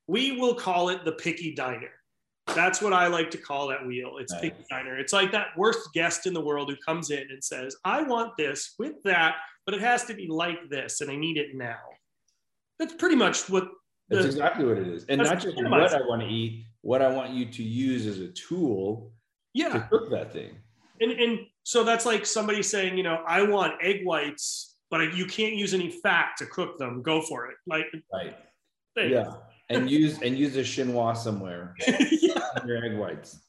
we will call it the Picky Diner. That's what I like to call that wheel. It's Picky Diner. It's like that worst guest in the world who comes in and says, I want this with that, but it has to be like this, and I need it now. That's pretty much what... That's exactly what it is. And not just what I want to eat, what I want you to use as a tool to cook that thing. And so that's like somebody saying, you know, I want egg whites, but you can't use any fat to cook them. Go for it. Like, right. Thanks. Yeah. And use a chinois somewhere. On your egg whites.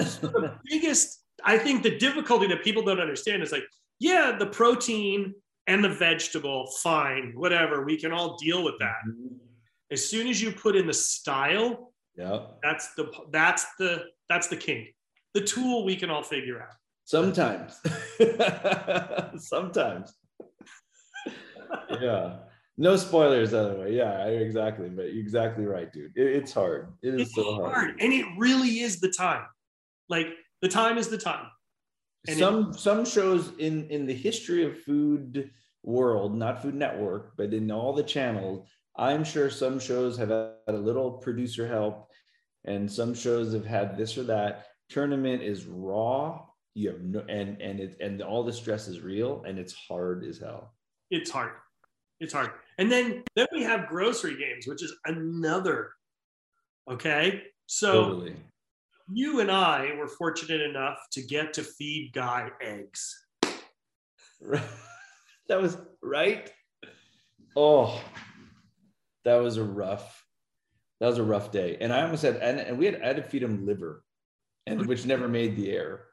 So the biggest, I think, the difficulty that people don't understand is like, yeah, the protein and the vegetable, fine, whatever. We can all deal with that. Mm-hmm. As soon as you put in the style, that's the king. The tool we can all figure out. Sometimes. Sometimes. Yeah. No spoilers, by the way. Yeah, exactly. But you're exactly right, dude. It's hard. It's so hard. And it really is the time. Like, the time is the time. And some shows in the history of food world, not Food Network, but in all the channels, I'm sure some shows have had a little producer help, and some shows have had this or that. Tournament is raw. You have no, and all the stress is real, and it's hard as hell. It's hard. It's hard. And then we have Grocery Games, which is another, okay? So totally. You and I were fortunate enough to get to feed Guy eggs. That was, right? Oh, that was a rough day. And I almost had, and I had to feed him liver, and which never made the air.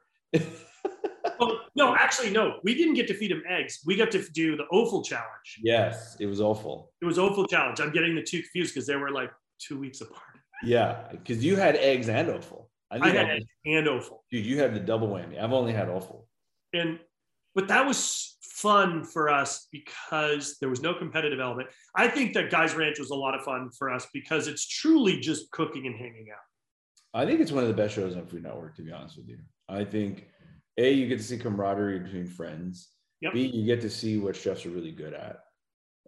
Well, no, actually, no. We didn't get to feed him eggs. We got to do the offal challenge. Yes, it was offal. It was offal challenge. I'm getting the two confused because they were like 2 weeks apart. Yeah, because you had eggs and offal. I had eggs and offal. Dude, you had the double whammy. I've only had offal. But that was fun for us because there was no competitive element. I think that Guys Ranch was a lot of fun for us because it's truly just cooking and hanging out. I think it's one of the best shows on Food Network, to be honest with you. I think... A, you get to see camaraderie between friends. Yep. B, you get to see what chefs are really good at.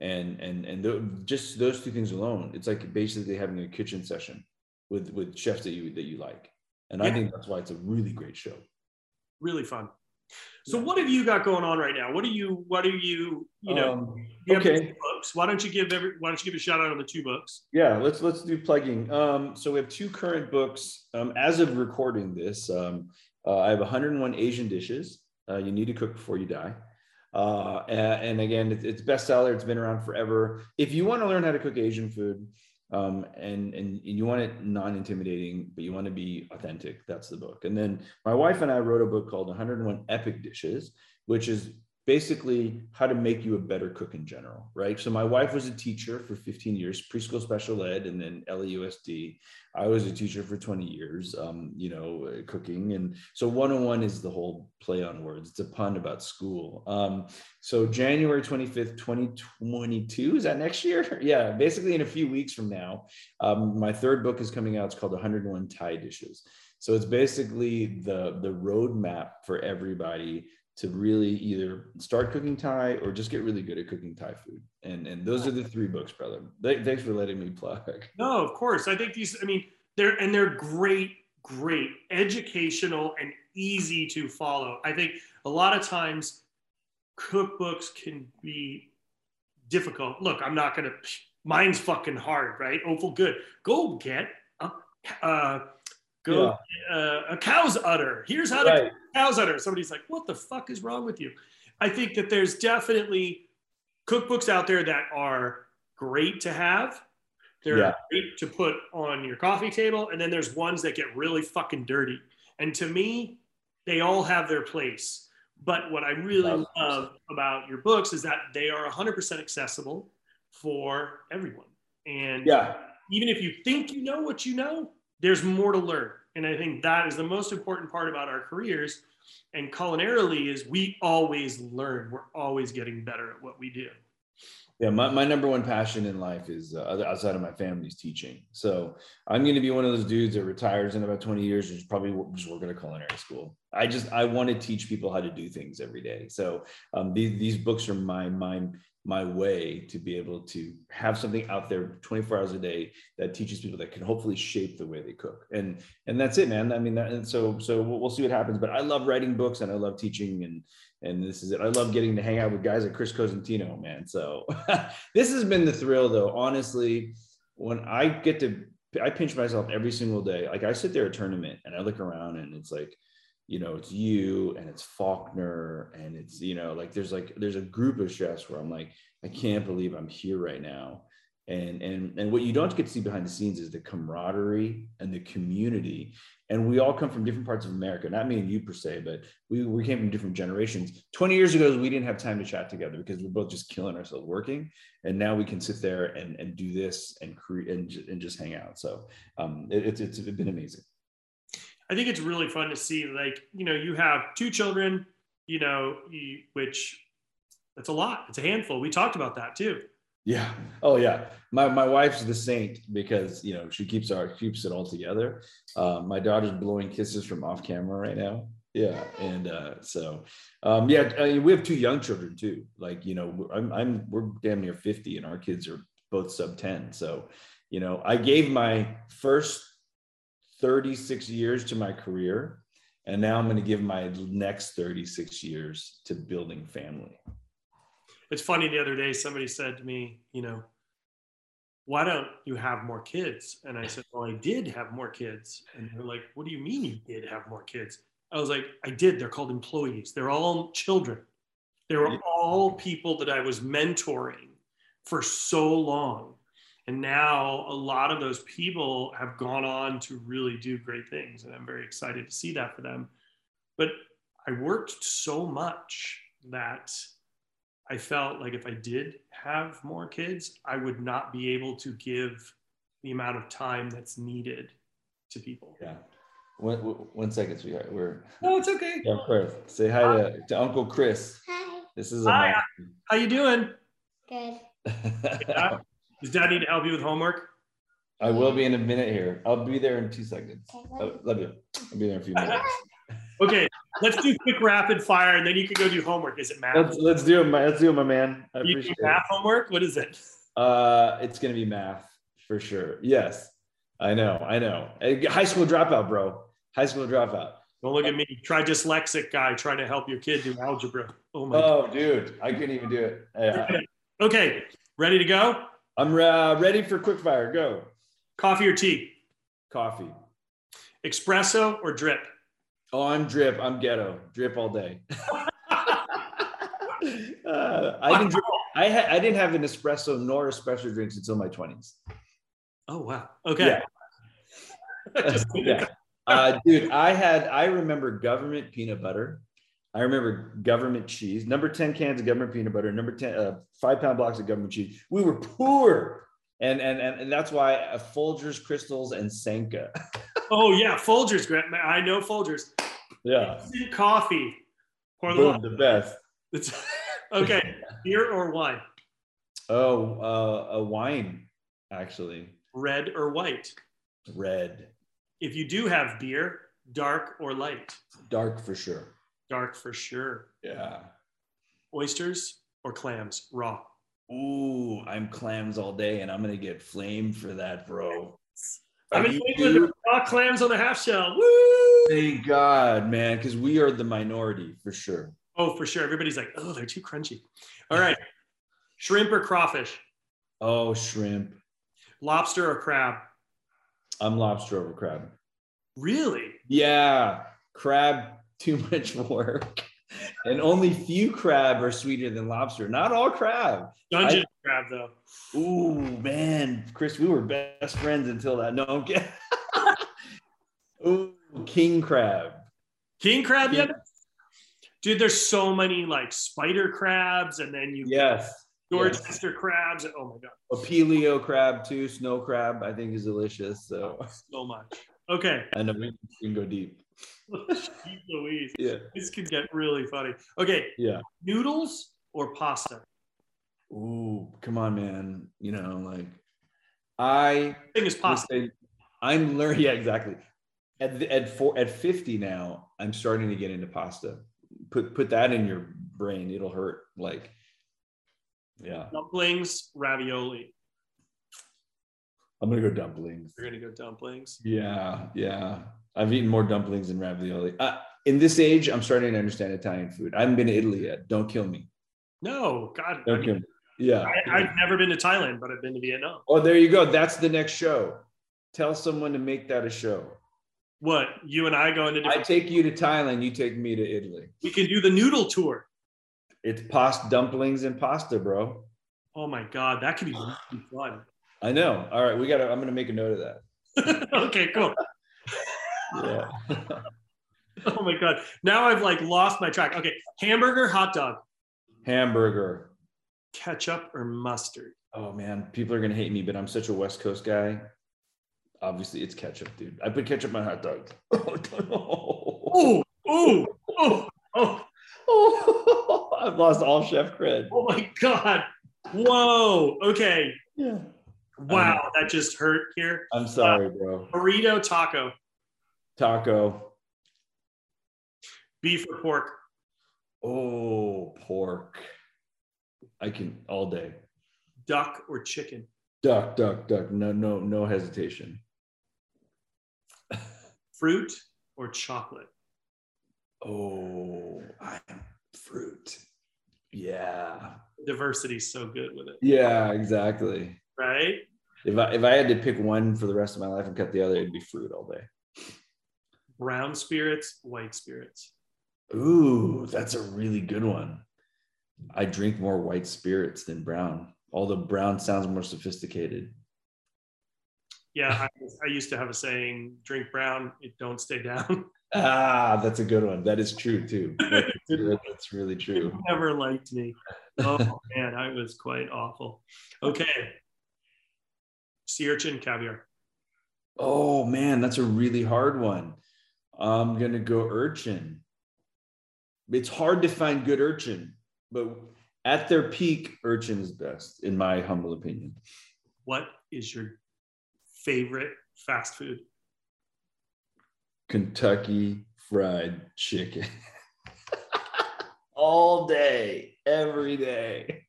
And just those two things alone, it's like basically having a kitchen session with chefs that you like. And yeah. I think that's why it's a really great show. Really fun. So what have you got going on right now? What do you have, two books? Why don't you give a shout out on the two books? Yeah, let's do plugging. So we have two current books as of recording this. I have 101 Asian dishes you need to cook before you die. And again, it's bestseller. It's been around forever. If you want to learn how to cook Asian food and you want it non-intimidating, but you want to be authentic, that's the book. And then my wife and I wrote a book called 101 Epic Dishes, which is basically how to make you a better cook in general, right? So my wife was a teacher for 15 years, preschool special ed, and then LAUSD. I was a teacher for 20 years, cooking. And so 101 is the whole play on words. It's a pun about school. So January 25th, 2022, is that next year? Yeah, basically in a few weeks from now. My third book is coming out. It's called 101 Thai Dishes. So it's basically the roadmap for everybody to really either start cooking Thai or just get really good at cooking Thai food. And those are the three books, brother. Thanks for letting me plug. No, of course. I think these, I mean, they're great, great, educational and easy to follow. I think a lot of times cookbooks can be difficult. Look, I'm not gonna, mine's fucking hard, right? Awful good. Go get a cow's udder. Here's how to cook a cow's udder. Somebody's like, what the fuck is wrong with you? I think that there's definitely cookbooks out there that are great to have. They're great to put on your coffee table. And then there's ones that get really fucking dirty. And to me, they all have their place. But what I really love about your books is that they are 100% accessible for everyone. And even if you think you know what you know, there's more to learn. And I think that is the most important part about our careers And culinarily is we always learn. We're always getting better at what we do. Yeah, my number one passion in life is outside of my family is teaching. So I'm going to be one of those dudes that retires in about 20 years and is probably just working at a culinary school. I want to teach people how to do things every day. So these books are my way to be able to have something out there 24 hours a day that teaches people that can hopefully shape the way they cook. And that's it, man. I mean, so we'll see what happens, but I love writing books and I love teaching and this is it. I love getting to hang out with guys like Chris Cosentino, man. So this has been the thrill though. Honestly, when I pinch myself every single day. Like I sit there at a tournament and I look around and it's like, you know, it's you and it's Faulkner and it's, you know, like, there's a group of chefs where I'm like, I can't believe I'm here right now. And what you don't get to see behind the scenes is the camaraderie and the community. And we all come from different parts of America, not me and you per se, but we came from different generations. 20 years ago, we didn't have time to chat together because we're both just killing ourselves working. And now we can sit there and do this and create and just hang out. So it's been amazing. I think it's really fun to see, like, you know, you have two children, you know, which that's a lot. It's a handful. We talked about that too. Yeah. Oh yeah. My wife's the saint because, you know, she keeps it all together. My daughter's blowing kisses from off camera right now. Yeah. And we have two young children too. Like, you know, we're damn near 50 and our kids are both sub 10. So, you know, I gave my first 36 years to my career. And now I'm going to give my next 36 years to building family. It's funny, the other day, somebody said to me, you know, why don't you have more kids? And I said, well, I did have more kids. And they're like, what do you mean you did have more kids? I was like, I did. They're called employees. They're all children. They were all people that I was mentoring for so long. And now a lot of those people have gone on to really do great things. And I'm very excited to see that for them. But I worked so much that I felt like if I did have more kids, I would not be able to give the amount of time that's needed to people. Yeah. One second, sweetheart. No, it's okay. Yeah, of course. Say hi to Uncle Chris. Hi. Hi. How you doing? Good. Yeah. Does Dad need to help you with homework? I will be in a minute here. I'll be there in 2 seconds. Love you. I'll be there in a few minutes. Okay, let's do quick rapid fire, and then you can go do homework. Is it math? Let's do it, my man. I appreciate it. Math homework? What is it? It's gonna be math for sure. Yes, I know. High school dropout, bro. High school dropout. Don't look at me. Try dyslexic guy trying to help your kid do algebra. Oh my. Oh, God. Dude, I couldn't even do it. Yeah. Okay, ready to go? I'm ready for quickfire. Go. Coffee or tea? Coffee. Espresso or drip? Oh, I'm drip. I'm ghetto. Drip all day. I didn't have an espresso nor espresso drinks until my 20s. Oh, wow. Okay. Yeah. Yeah. Dude, I remember government peanut butter. I remember government cheese, number 10 cans of government peanut butter, number 10, 5-pound blocks of government cheese. We were poor. And that's why Folgers crystals and Sanka. Oh yeah. Folgers. Grant, I know Folgers. Yeah. Instant coffee. Boom, the best. It's, okay. Beer or wine? Oh, a wine actually. Red or white? Red. If you do have beer, dark or light? Dark for sure. Dark for sure. Yeah. Oysters or clams, raw? Ooh, I'm clams all day, and I'm going to get flamed for that, bro. I'm in England with raw clams on the half shell. Woo! Thank God, man, because we are the minority for sure. Oh, for sure. Everybody's like, oh, they're too crunchy. All right. Shrimp or crawfish? Oh, shrimp. Lobster or crab? I'm lobster over crab. Really? Yeah. Crab. Too much work, and only few crab are sweeter than lobster. Not all crab. Dungeon crab, though. Ooh, man, Chris, we were best friends until that. No, I'm kidding. Ooh, king crab. King crab, yeah. Dude, there's so many like spider crabs, and then you Dorchester crabs. And, oh my God. A paleo crab too. Snow crab, I think, is delicious. So much. Okay. And we can go deep. Louise. Yeah. This could get really funny. Okay. Yeah. Noodles or pasta? Ooh, come on, man. You know, like the thing is pasta. I'm learning. Yeah, exactly. At 50 now, I'm starting to get into pasta. Put that in your brain. It'll hurt. Like, yeah. Dumplings, ravioli. I'm going to go dumplings. You're going to go dumplings? Yeah, yeah. I've eaten more dumplings than ravioli. In this age, I'm starting to understand Italian food. I haven't been to Italy yet. Don't kill me. No, God. Don't kill me. Yeah. I've never been to Thailand, but I've been to Vietnam. Oh, there you go. That's the next show. Tell someone to make that a show. What? You and I go into different... I take you to Thailand. You take me to Italy. We can do the noodle tour. It's pasta, dumplings, and pasta, bro. Oh, my God. That could be really fun. I know. All right. I'm going to make a note of that. Okay, cool. Yeah. Oh my God. Now I've like lost my track. Okay. Hamburger, hot dog. Hamburger. Ketchup or mustard? Oh man. People are going to hate me, but I'm such a West Coast guy. Obviously it's ketchup, dude. I put ketchup on hot dogs. Oh, oh, oh, oh, oh. I've lost all chef cred. Oh my God. Whoa. Okay. Yeah. Wow, that just hurt here. I'm sorry, bro. Burrito, taco. Taco. Beef or pork? Oh, pork. I can all day. Duck or chicken? Duck. No hesitation. Fruit or chocolate? Oh, fruit. Yeah. Diversity's so good with it. Yeah, exactly. Right? If I had to pick one for the rest of my life and cut the other, it'd be fruit all day. Brown spirits, white spirits. Ooh, that's a really good one. I drink more white spirits than brown. Although brown sounds more sophisticated. Yeah, I used to have a saying, drink brown, it don't stay down. Ah, that's a good one. That is true, too. That's really true. It never liked me. Oh, man, I was quite awful. Okay. Sea urchin, caviar. Oh man, that's a really hard one. I'm gonna go urchin. It's hard to find good urchin, but at their peak, urchin is best, in my humble opinion. What is your favorite fast food? Kentucky Fried Chicken. All day, every day.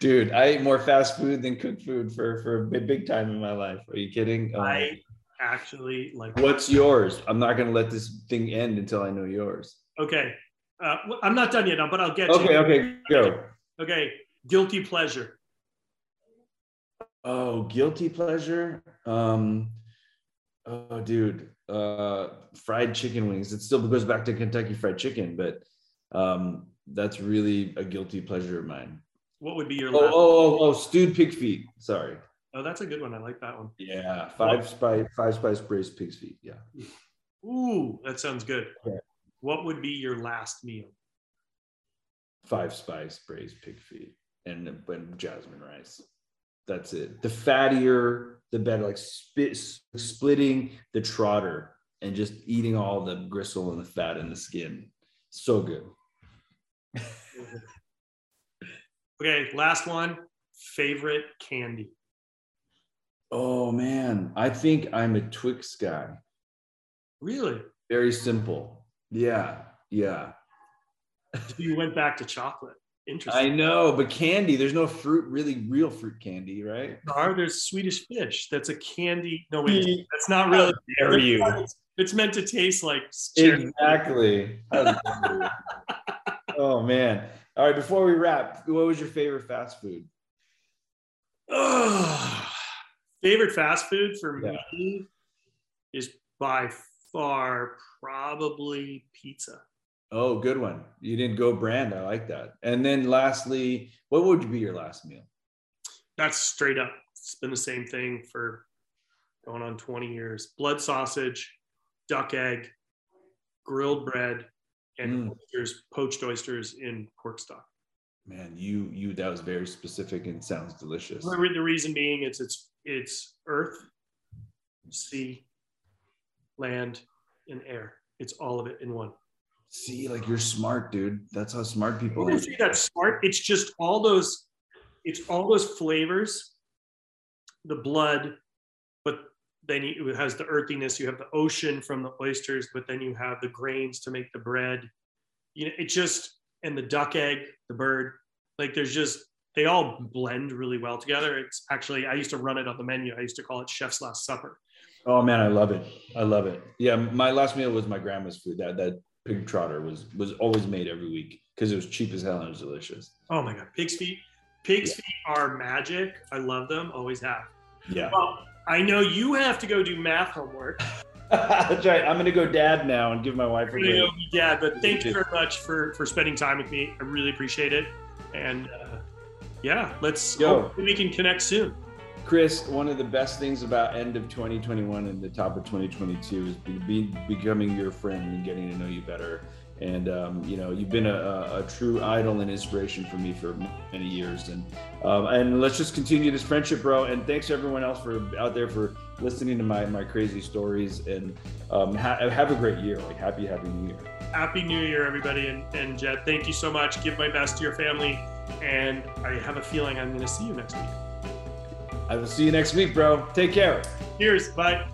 Dude, I ate more fast food than cooked food for a big time in my life. Are you kidding? I actually like... What's yours? I'm not going to let this thing end until I know yours. Okay. I'm not done yet, but I'll get to it. Okay, go. Okay, guilty pleasure. Oh, guilty pleasure? Oh, dude. Fried chicken wings. It still goes back to Kentucky Fried Chicken, but that's really a guilty pleasure of mine. What would be your last? Oh, stewed pig feet. Sorry. Oh, that's a good one. I like that one. Yeah. Five spice braised pig's feet. Yeah. Ooh, that sounds good. Okay. What would be your last meal? 5 spice braised pig feet and jasmine rice. That's it. The fattier, the better. Like splitting the trotter and just eating all the gristle and the fat and the skin. So good. Okay, last one. Favorite candy? Oh, man. I think I'm a Twix guy. Really? Very simple. Yeah. You went back to chocolate. Interesting. I know, but candy, there's no fruit, really real fruit candy, right? There's Swedish Fish. That's a candy. No, wait, that's not really. How dare you? It's meant to taste like cherry. Exactly. Oh, man. All right, before we wrap, what was your favorite fast food? Oh, favorite fast food for me is by far probably pizza. Oh, good one. You didn't go brand. I like that. And then lastly, what would be your last meal? That's straight up. It's been the same thing for going on 20 years. Blood sausage, duck egg, grilled bread, and oysters, poached oysters in pork stock. Man, that was very specific and sounds delicious. The reason being, it's earth, sea, land, and air. It's all of it in one. See, like, you're smart, dude. That's how smart people are. See, that's smart. It's just all those, it's all those flavors, the blood, but then it has the earthiness. You have the ocean from the oysters, but then you have the grains to make the bread. You know, it just, and the duck egg, the bird, like there's just, they all blend really well together. It's actually, I used to run it on the menu. I used to call it Chef's Last Supper. Oh man, I love it. I love it. Yeah, my last meal was my grandma's food. That pig trotter was always made every week because it was cheap as hell and it was delicious. Oh my God, pig's feet. Pig's feet are magic. I love them, always have. Yeah. Well, I know you have to go do math homework. That's right. I'm going to go dad now and give my wife a break. Yeah, but thank you very much for spending time with me. I really appreciate it. And yeah, let's hope we can connect soon. Chris, one of the best things about end of 2021 and the top of 2022 is becoming your friend and getting to know you better. And, you know, you've been a true idol and inspiration for me for many years. And let's just continue this friendship, bro. And thanks to everyone else out there for listening to my crazy stories. And have a great year. Like, happy New Year. Happy New Year, everybody. And Jet, thank you so much. Give my best to your family. And I have a feeling I'm going to see you next week. I will see you next week, bro. Take care. Cheers. Bye.